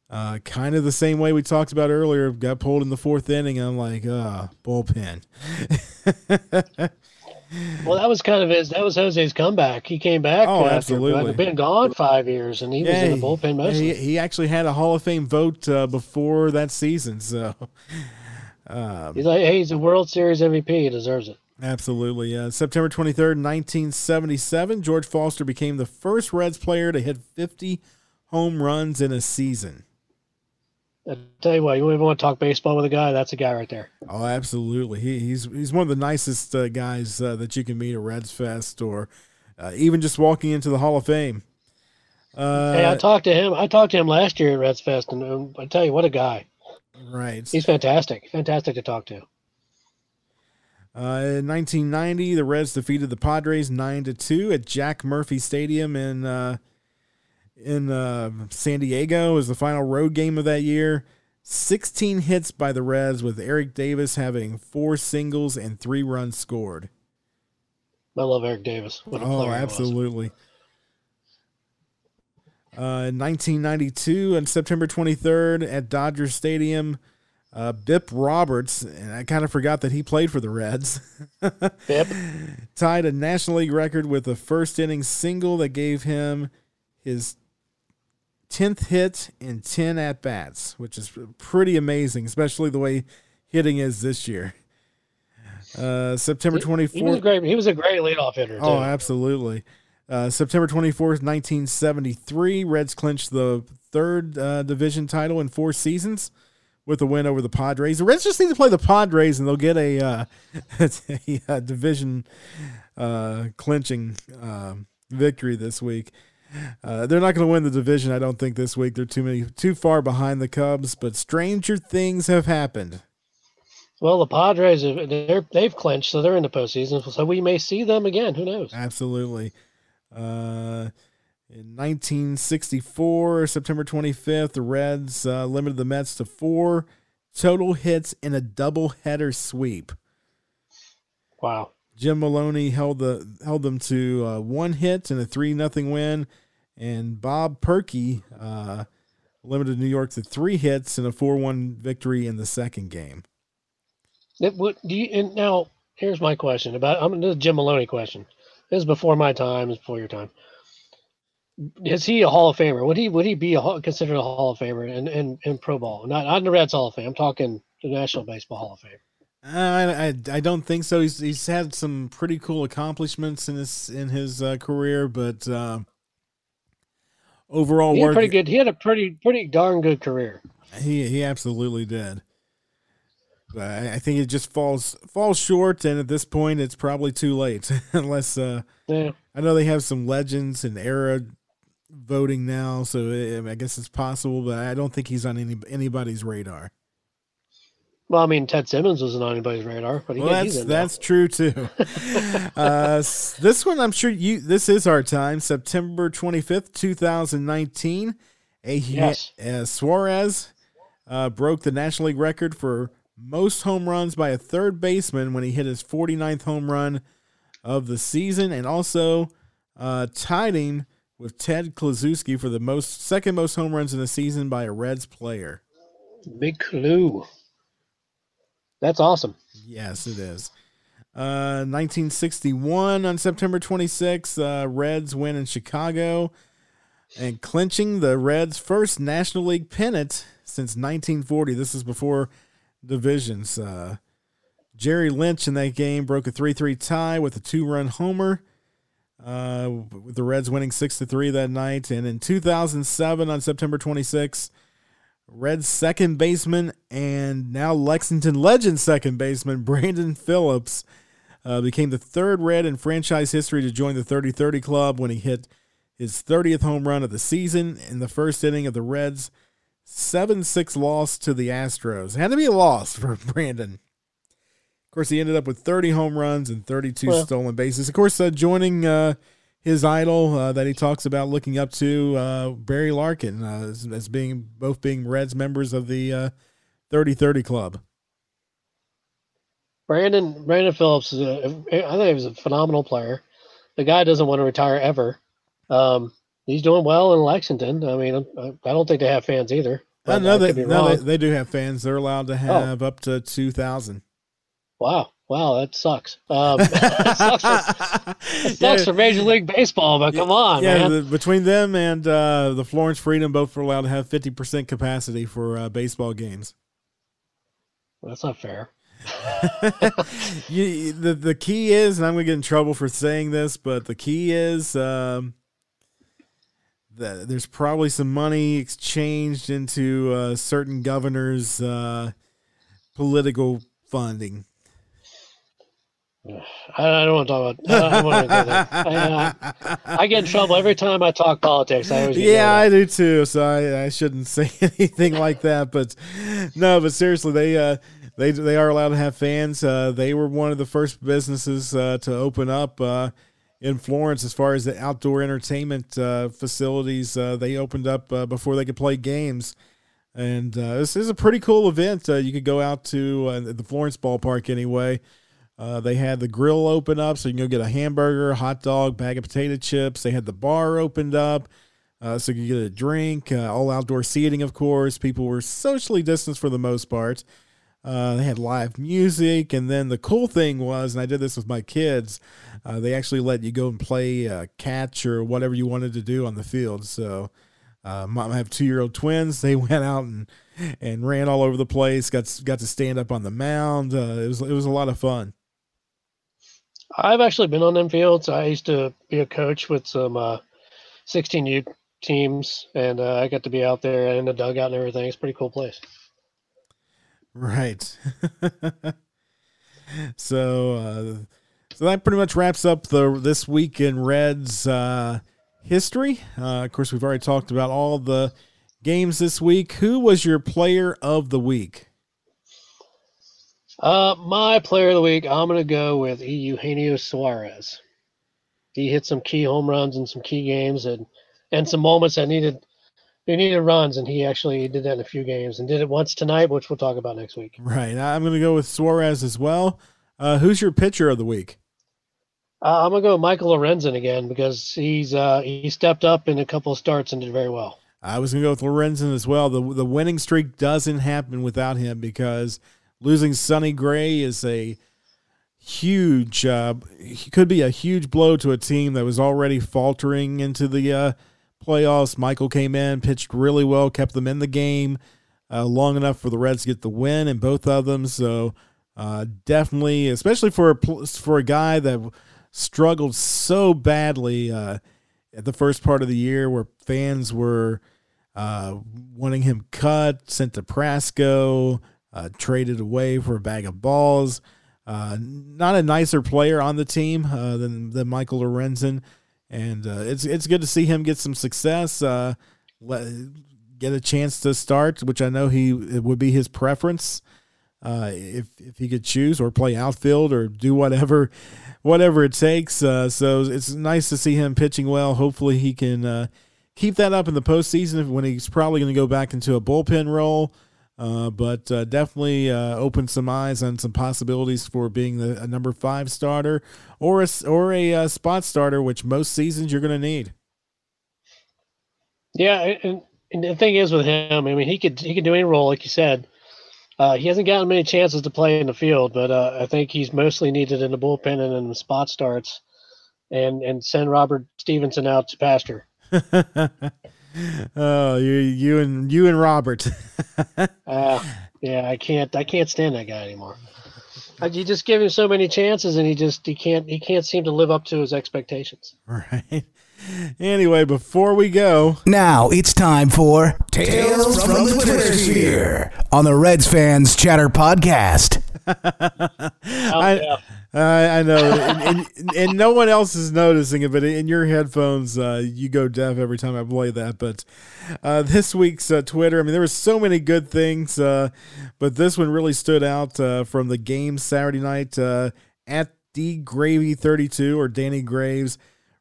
uh, kind of the same way we talked about earlier. Got pulled in the fourth inning. And I'm like, ah, oh, bullpen. Well, that was kind of his. That was Jose's comeback. He came back. Oh, after, absolutely. After been gone five years, and he yeah, was in the bullpen mostly. He, he actually had a Hall of Fame vote uh, before that season, so. Um, he's like, hey, he's a World Series M V P. He deserves it. Absolutely. Uh, September twenty-third, nineteen seventy-seven, George Foster became the first Reds player to hit fifty home runs in a season. I tell you what, you even want to talk baseball with a guy? That's a guy right there. Oh, absolutely. He, he's he's one of the nicest uh, guys uh, that you can meet at Reds Fest or uh, even just walking into the Hall of Fame. Uh, hey, I talked to him. I talked to him last year at Reds Fest, and I tell you, what a guy. Right. He's fantastic. Fantastic to talk to. Uh, in nineteen ninety, the Reds defeated the Padres nine to two at Jack Murphy Stadium in uh, in uh, San Diego. It was the final road game of that year. sixteen hits by the Reds, with Eric Davis having four singles and three runs scored. I love Eric Davis. What a player. Oh, absolutely. Uh, nineteen ninety-two, on September twenty-third at Dodger Stadium, uh, Bip Roberts, and I kind of forgot that he played for the Reds, Bip. tied a National League record with a first inning single that gave him his tenth hit in ten at-bats, which is pretty amazing, especially the way hitting is this year. Uh, September twenty-fourth. He was a great, he was a great leadoff hitter, too. Oh, absolutely. Uh, September twenty-fourth, nineteen seventy-three, Reds clinched the third uh, division title in four seasons with a win over the Padres. The Reds just need to play the Padres, and they'll get a, uh, a, a division uh, clinching uh, victory this week. Uh, they're not going to win the division, I don't think, this week. They're too many, too far behind the Cubs, but stranger things have happened. Well, the Padres, they're, they've clinched, so they're in the postseason, so we may see them again. Who knows? Absolutely. Uh, in nineteen sixty-four, September twenty-fifth, the Reds uh, limited the Mets to four total hits in a doubleheader sweep. Wow. Jim Maloney held the held them to uh, one hit in a three nothing win, and Bob Perkey uh, limited New York to three hits in a four one victory in the second game. It would, do you, and now, here's my question about I'm this is a Jim Maloney question. This is before my time. It's before your time. Is he a Hall of Famer? Would he would he be a, considered a Hall of Famer in, in, in pro ball? Not, not in the Reds Hall of Fame. I'm talking the National Baseball Hall of Fame. Uh, I I don't think so. He's he's had some pretty cool accomplishments in his in his uh, career, but uh, overall, he had work, pretty good. He had a pretty pretty darn good career. He he absolutely did. I think it just falls falls short, and at this point, it's probably too late. Unless uh, yeah. I know they have some legends and era voting now, so it, I guess it's possible. But I don't think he's on any anybody's radar. Well, I mean, Ted Simmons wasn't on anybody's radar, but he, well, that's he's in that's now. True too. uh, this one, I'm sure you. This is our time, September twenty-fifth, two thousand nineteen. A, yes, uh, Suarez uh, broke the National League record for most home runs by a third baseman when he hit his forty-ninth home run of the season, and also uh, tied him with Ted Kluszewski for the most second most home runs in a season by a Reds player. Big clue. That's awesome. Yes, it is. Uh, nineteen sixty-one, on September twenty-sixth, uh, Reds win in Chicago and clinching the Reds' first National League pennant since nineteen forty. This is before divisions. Uh, Jerry Lynch in that game broke a three three tie with a two-run homer, uh, with the Reds winning six to three that night. And in two thousand seven, on September twenty-sixth, Reds second baseman and now Lexington Legends second baseman Brandon Phillips uh, became the third Red in franchise history to join the thirty thirty club when he hit his thirtieth home run of the season in the first inning of the Reds' seven six loss to the Astros. It had to be a loss for Brandon. Of course, he ended up with thirty home runs and thirty-two well, stolen bases. Of course, uh, joining uh, his idol uh, that he talks about looking up to, uh, Barry Larkin, uh, as, as being both being Reds members of the uh, thirty thirty club. Brandon Brandon Phillips is a, I think he was a phenomenal player. The guy doesn't want to retire ever. Um, He's doing well in Lexington. I mean, I don't think they have fans either. I know they, no, they, they do have fans. They're allowed to have oh. up to two thousand. Wow. Wow, that sucks. Um, that sucks, for, that sucks yeah. for Major League Baseball, but yeah. come on, yeah, man. The, between them and uh, the Florence Freedom, both were allowed to have fifty percent capacity for uh, baseball games. Well, that's not fair. you, the, the key is, and I'm going to get in trouble for saying this, but the key is... Um, there's probably some money exchanged into uh, certain governors' uh, political funding. I don't want to talk about. I, don't want to that. I, uh, I get in trouble every time I talk politics. I always yeah, I do too. So I, I shouldn't say anything like that. But no, but seriously, they uh, they they are allowed to have fans. Uh, they were one of the first businesses uh, to open up. Uh, In Florence, as far as the outdoor entertainment uh, facilities, uh, they opened up uh, before they could play games. And uh, this is a pretty cool event. Uh, you could go out to uh, the Florence ballpark anyway. Uh, they had the grill open up, so you can go get a hamburger, hot dog, bag of potato chips. They had the bar opened up. Uh, so you get a drink, uh, all outdoor seating, of course. People were socially distanced for the most part. Uh, they had live music. And then the cool thing was, and I did this with my kids, uh, they actually let you go and play uh, catch or whatever you wanted to do on the field. So uh, I have two-year-old twins. They went out and, and ran all over the place, got got to stand up on the mound. Uh, it was it was a lot of fun. I've actually been on them fields. I used to be a coach with some uh, sixteen U teams, and uh, I got to be out there in the dugout and everything. It's a pretty cool place. Right. so uh, so that pretty much wraps up the this week in Reds uh, history. Uh, of course, we've already talked about all the games this week. Who was your player of the week? Uh, my player of the week, I'm going to go with Eugenio Suarez. He hit some key home runs in some key games and, and some moments that needed they needed runs, and he actually did that in a few games and did it once tonight, which we'll talk about next week. Right. I'm going to go with Suarez as well. Uh, who's your pitcher of the week? Uh, I'm going to go with Michael Lorenzen again because he's uh, he stepped up in a couple of starts and did very well. I was going to go with Lorenzen as well. The, the winning streak doesn't happen without him because – losing Sonny Gray is a huge, uh, could be a huge blow to a team that was already faltering into the uh, playoffs. Michael came in, pitched really well, kept them in the game uh, long enough for the Reds to get the win in both of them. So uh, definitely, especially for a, for a guy that struggled so badly uh, at the first part of the year where fans were uh, wanting him cut, sent to Prasco, Uh, traded away for a bag of balls. Uh, not a nicer player on the team uh, than, than Michael Lorenzen. And uh, it's it's good to see him get some success, uh, let, get a chance to start, which I know he it would be his preference uh, if if he could choose or play outfield or do whatever whatever it takes. Uh, so it's nice to see him pitching well. Hopefully he can uh, keep that up in the postseason when he's probably going to go back into a bullpen role. Uh, but uh, definitely uh, open some eyes on some possibilities for being the, a number five starter or a, or a uh, spot starter, which most seasons you're going to need. Yeah, and, and the thing is with him, I mean, he could he could do any role, like you said. Uh, he hasn't gotten many chances to play in the field, but uh, I think he's mostly needed in the bullpen and in the spot starts, and and send Robert Stevenson out to pasture. Oh, you, you and you and Robert. uh, yeah, I can't, I can't stand that guy anymore. You just give him so many chances, and he just he can't, he can't seem to live up to his expectations. Right. Anyway, before we go, now it's time for Tales from, from the Twittersphere on the Reds Fans Chatter Podcast. oh, I, yeah. I, I know, and, and, and no one else is noticing it, but in your headphones, uh, you go deaf every time I play that. But uh, this week's uh, Twitter, I mean, there were so many good things, uh, but this one really stood out uh, from the game Saturday night uh, at D Gravy thirty-two or Danny Graves.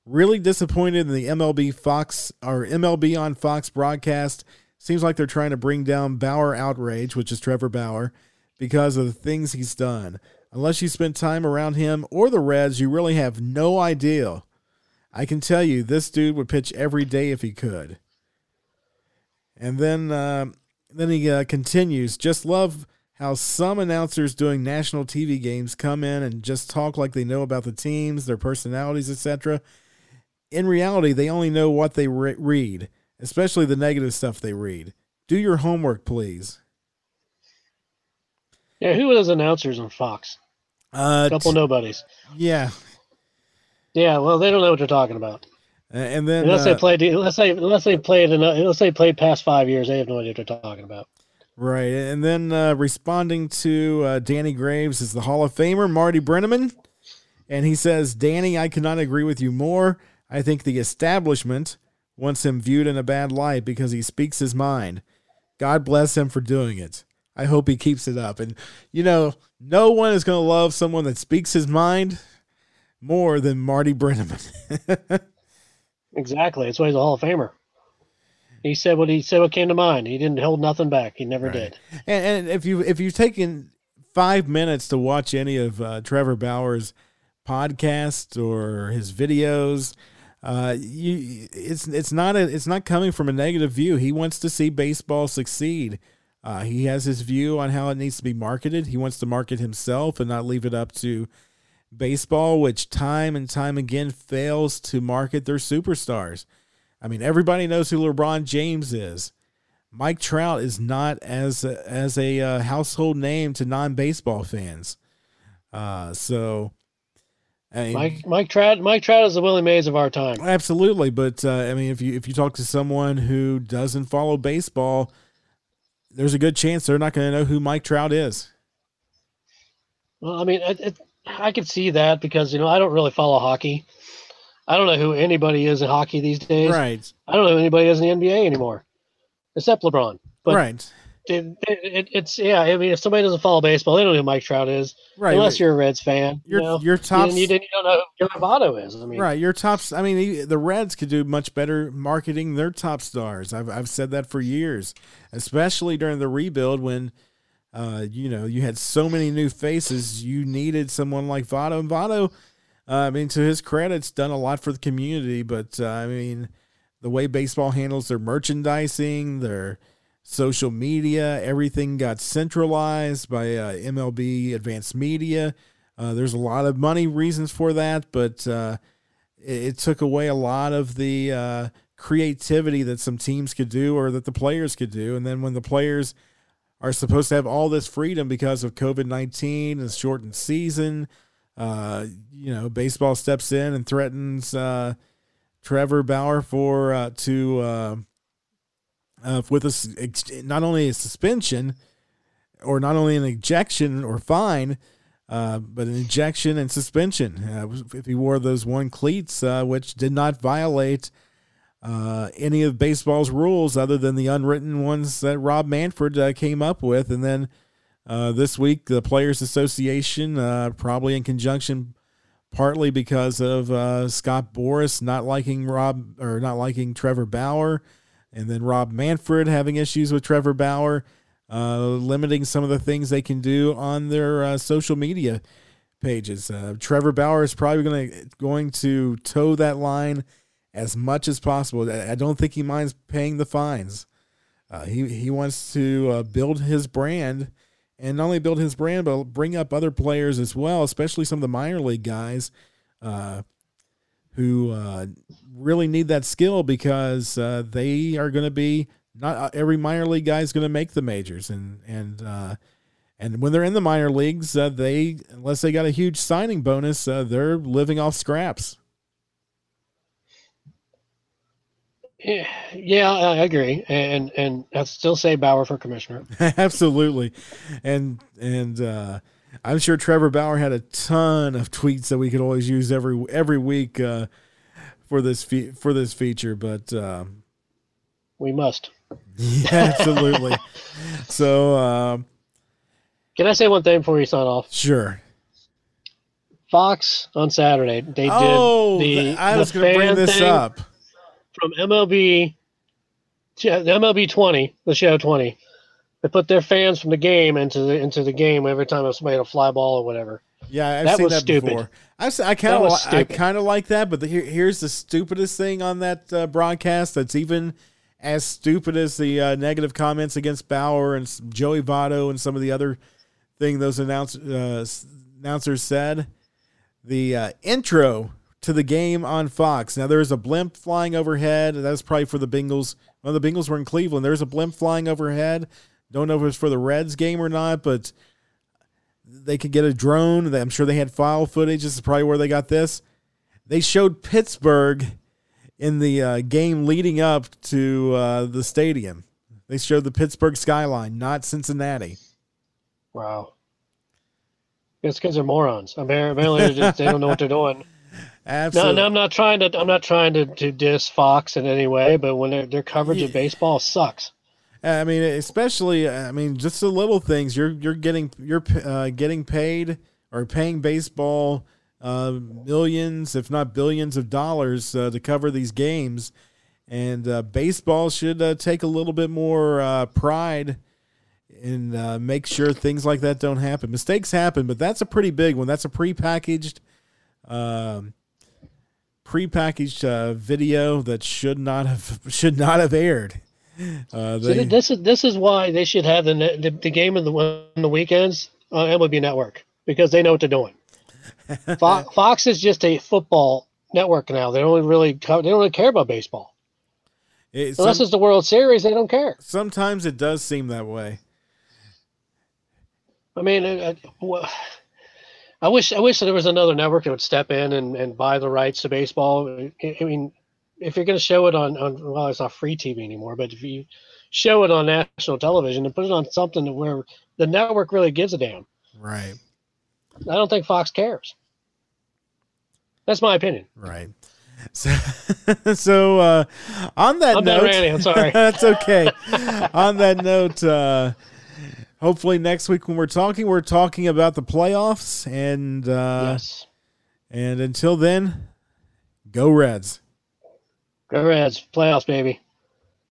Really disappointed in the M L B Fox or M L B on Fox broadcast. Seems like they're trying to bring down Bauer outrage, which is Trevor Bauer, because of the things he's done. Unless you spend time around him or the Reds, you really have no idea. I can tell you this dude would pitch every day if he could. And then, uh, then he uh, continues. Just love how some announcers doing national T V games come in and just talk like they know about the teams, their personalities, et cetera. In reality, they only know what they re- read, especially the negative stuff they read. Do your homework, please. Yeah, who are those announcers on Fox? Uh, a couple t- nobodies. Yeah. Yeah, well, they don't know what they're talking about. Uh, and then unless uh, they played, unless they unless they played enough, unless they played past five years, they have no idea what they're talking about. Right, and then uh, responding to uh, Danny Graves is the Hall of Famer Marty Brenneman, and he says, "Danny, I cannot agree with you more. I think the establishment wants him viewed in a bad light because he speaks his mind. God bless him for doing it. I hope he keeps it up." And, you know, no one is going to love someone that speaks his mind more than Marty Brenneman. Exactly. That's why he's a Hall of Famer. He said what he said what came to mind. He didn't hold nothing back. He never right. did. And, and if, you, if you've taken five minutes to watch any of uh, Trevor Bauer's podcasts or his videos, Uh, you, it's it's not a, it's not coming from a negative view. He wants to see baseball succeed. Uh, he has his view on how it needs to be marketed. He wants to market himself and not leave it up to baseball, which time and time again fails to market their superstars. I mean, everybody knows who LeBron James is. Mike Trout is not as a, as a uh, household name to non-baseball fans. Uh, so, I mean, Mike Mike Trout Mike Trout is the Willie Mays of our time. Absolutely, but uh, I mean, if you if you talk to someone who doesn't follow baseball, there's a good chance they're not going to know who Mike Trout is. Well, I mean, it, it, I could see that because you know I don't really follow hockey. I don't know who anybody is in hockey these days. Right. I don't know who anybody is in the N B A anymore. Except LeBron. But right. It, it, it's, yeah, I mean, if somebody doesn't follow baseball, they don't know who Mike Trout is. Right. Unless you're a Reds fan. Your, you know, your tops, you, you don't know who Joey Votto is. I mean, right. Your tops, I mean, the Reds could do much better marketing their top stars. I've, I've said that for years, especially during the rebuild when, uh, you know, you had so many new faces. You needed someone like Votto. And Votto, uh, I mean, to his credit's done a lot for the community, but, uh, I mean, the way baseball handles their merchandising, their social media, everything got centralized by uh, M L B Advanced Media. Uh, there's a lot of money reasons for that, but uh, it, it took away a lot of the uh, creativity that some teams could do or that the players could do. And then when the players are supposed to have all this freedom because of covid nineteen and shortened season, uh, you know, baseball steps in and threatens uh, Trevor Bauer for uh, to uh, uh, with a not only a suspension or not only an ejection or fine, uh, but an ejection and suspension uh, if he wore those one cleats, uh, which did not violate uh, any of baseball's rules other than the unwritten ones that Rob Manfred uh, came up with. And then uh, this week, the Players Association, uh, probably in conjunction. Partly because of uh, Scott Boras not liking Rob or not liking Trevor Bauer, and then Rob Manfred having issues with Trevor Bauer, uh, limiting some of the things they can do on their uh, social media pages. Uh, Trevor Bauer is probably going going to toe that line as much as possible. I don't think he minds paying the fines. Uh, he he wants to uh, build his brand. And not only build his brand, but bring up other players as well, especially some of the minor league guys uh, who uh, really need that skill because uh, they are going to be not every minor league guy is going to make the majors, and and uh, and when they're in the minor leagues, uh, they unless they got a huge signing bonus, uh, they're living off scraps. Yeah, I agree, and and I still say Bauer for commissioner. Absolutely, and and uh, I'm sure Trevor Bauer had a ton of tweets that we could always use every every week uh, for this fe- for this feature. But um, we must. Yeah, absolutely. So, um, can I say one thing before you sign off? Sure. Fox on Saturday they oh, did the I was going to bring this thing. up. From M L B, M L B twenty, the show twenty, they put their fans from the game into the into the game every time somebody had a fly ball or whatever. Yeah, I've that seen was that stupid. Before. I've, I kind of I kind of like that, but the, here, here's the stupidest thing on that uh, broadcast that's even as stupid as the uh, negative comments against Bauer and Joey Votto and some of the other thing those announce, uh, announcers said. The uh, intro. To the game on Fox. Now there was a blimp flying overhead. That was probably for the Bengals. Well, the Bengals were in Cleveland. There was a blimp flying overhead. Don't know if it was for the Reds game or not, but they could get a drone. I'm sure they had file footage. This is probably where they got this. They showed Pittsburgh in the uh, game leading up to uh, the stadium. They showed the Pittsburgh skyline, not Cincinnati. Wow. It's because they're morons. Apparently, just, they don't know what they're doing. Absolutely. No, no, I'm not trying to. I'm not trying to, to diss Fox in any way, but when their coverage yeah. of baseball sucks. I mean, especially. I mean, just the little things. You're you're getting you're uh, getting paid or paying baseball uh, millions, if not billions, of dollars uh, to cover these games, and uh, baseball should uh, take a little bit more uh, pride and uh, make sure things like that don't happen. Mistakes happen, but that's a pretty big one. That's a prepackaged. Um, prepackaged uh, video that should not have should not have aired. Uh, they, See, this is this is why they should have the the, the game in the on the weekends on M L B Network, because they know what they're doing. Fox, Fox is just a football network now. They don't really they don't really care about baseball. It, Unless some, it's the World Series, they don't care. Sometimes it does seem that way. I mean, I, I, I wish I wish that there was another network that would step in and, and buy the rights to baseball. I, I mean, if you're going to show it on, on, well, it's not free T V anymore, but if you show it on national television and put it on something where the network really gives a damn. Right. I don't think Fox cares. That's my opinion. Right. So, so uh, on that I'm note, done ranting, I'm sorry. That's okay. On that note, uh, hopefully next week when we're talking, we're talking about the playoffs, and uh, yes. And until then, go Reds. Go Reds, playoffs, baby.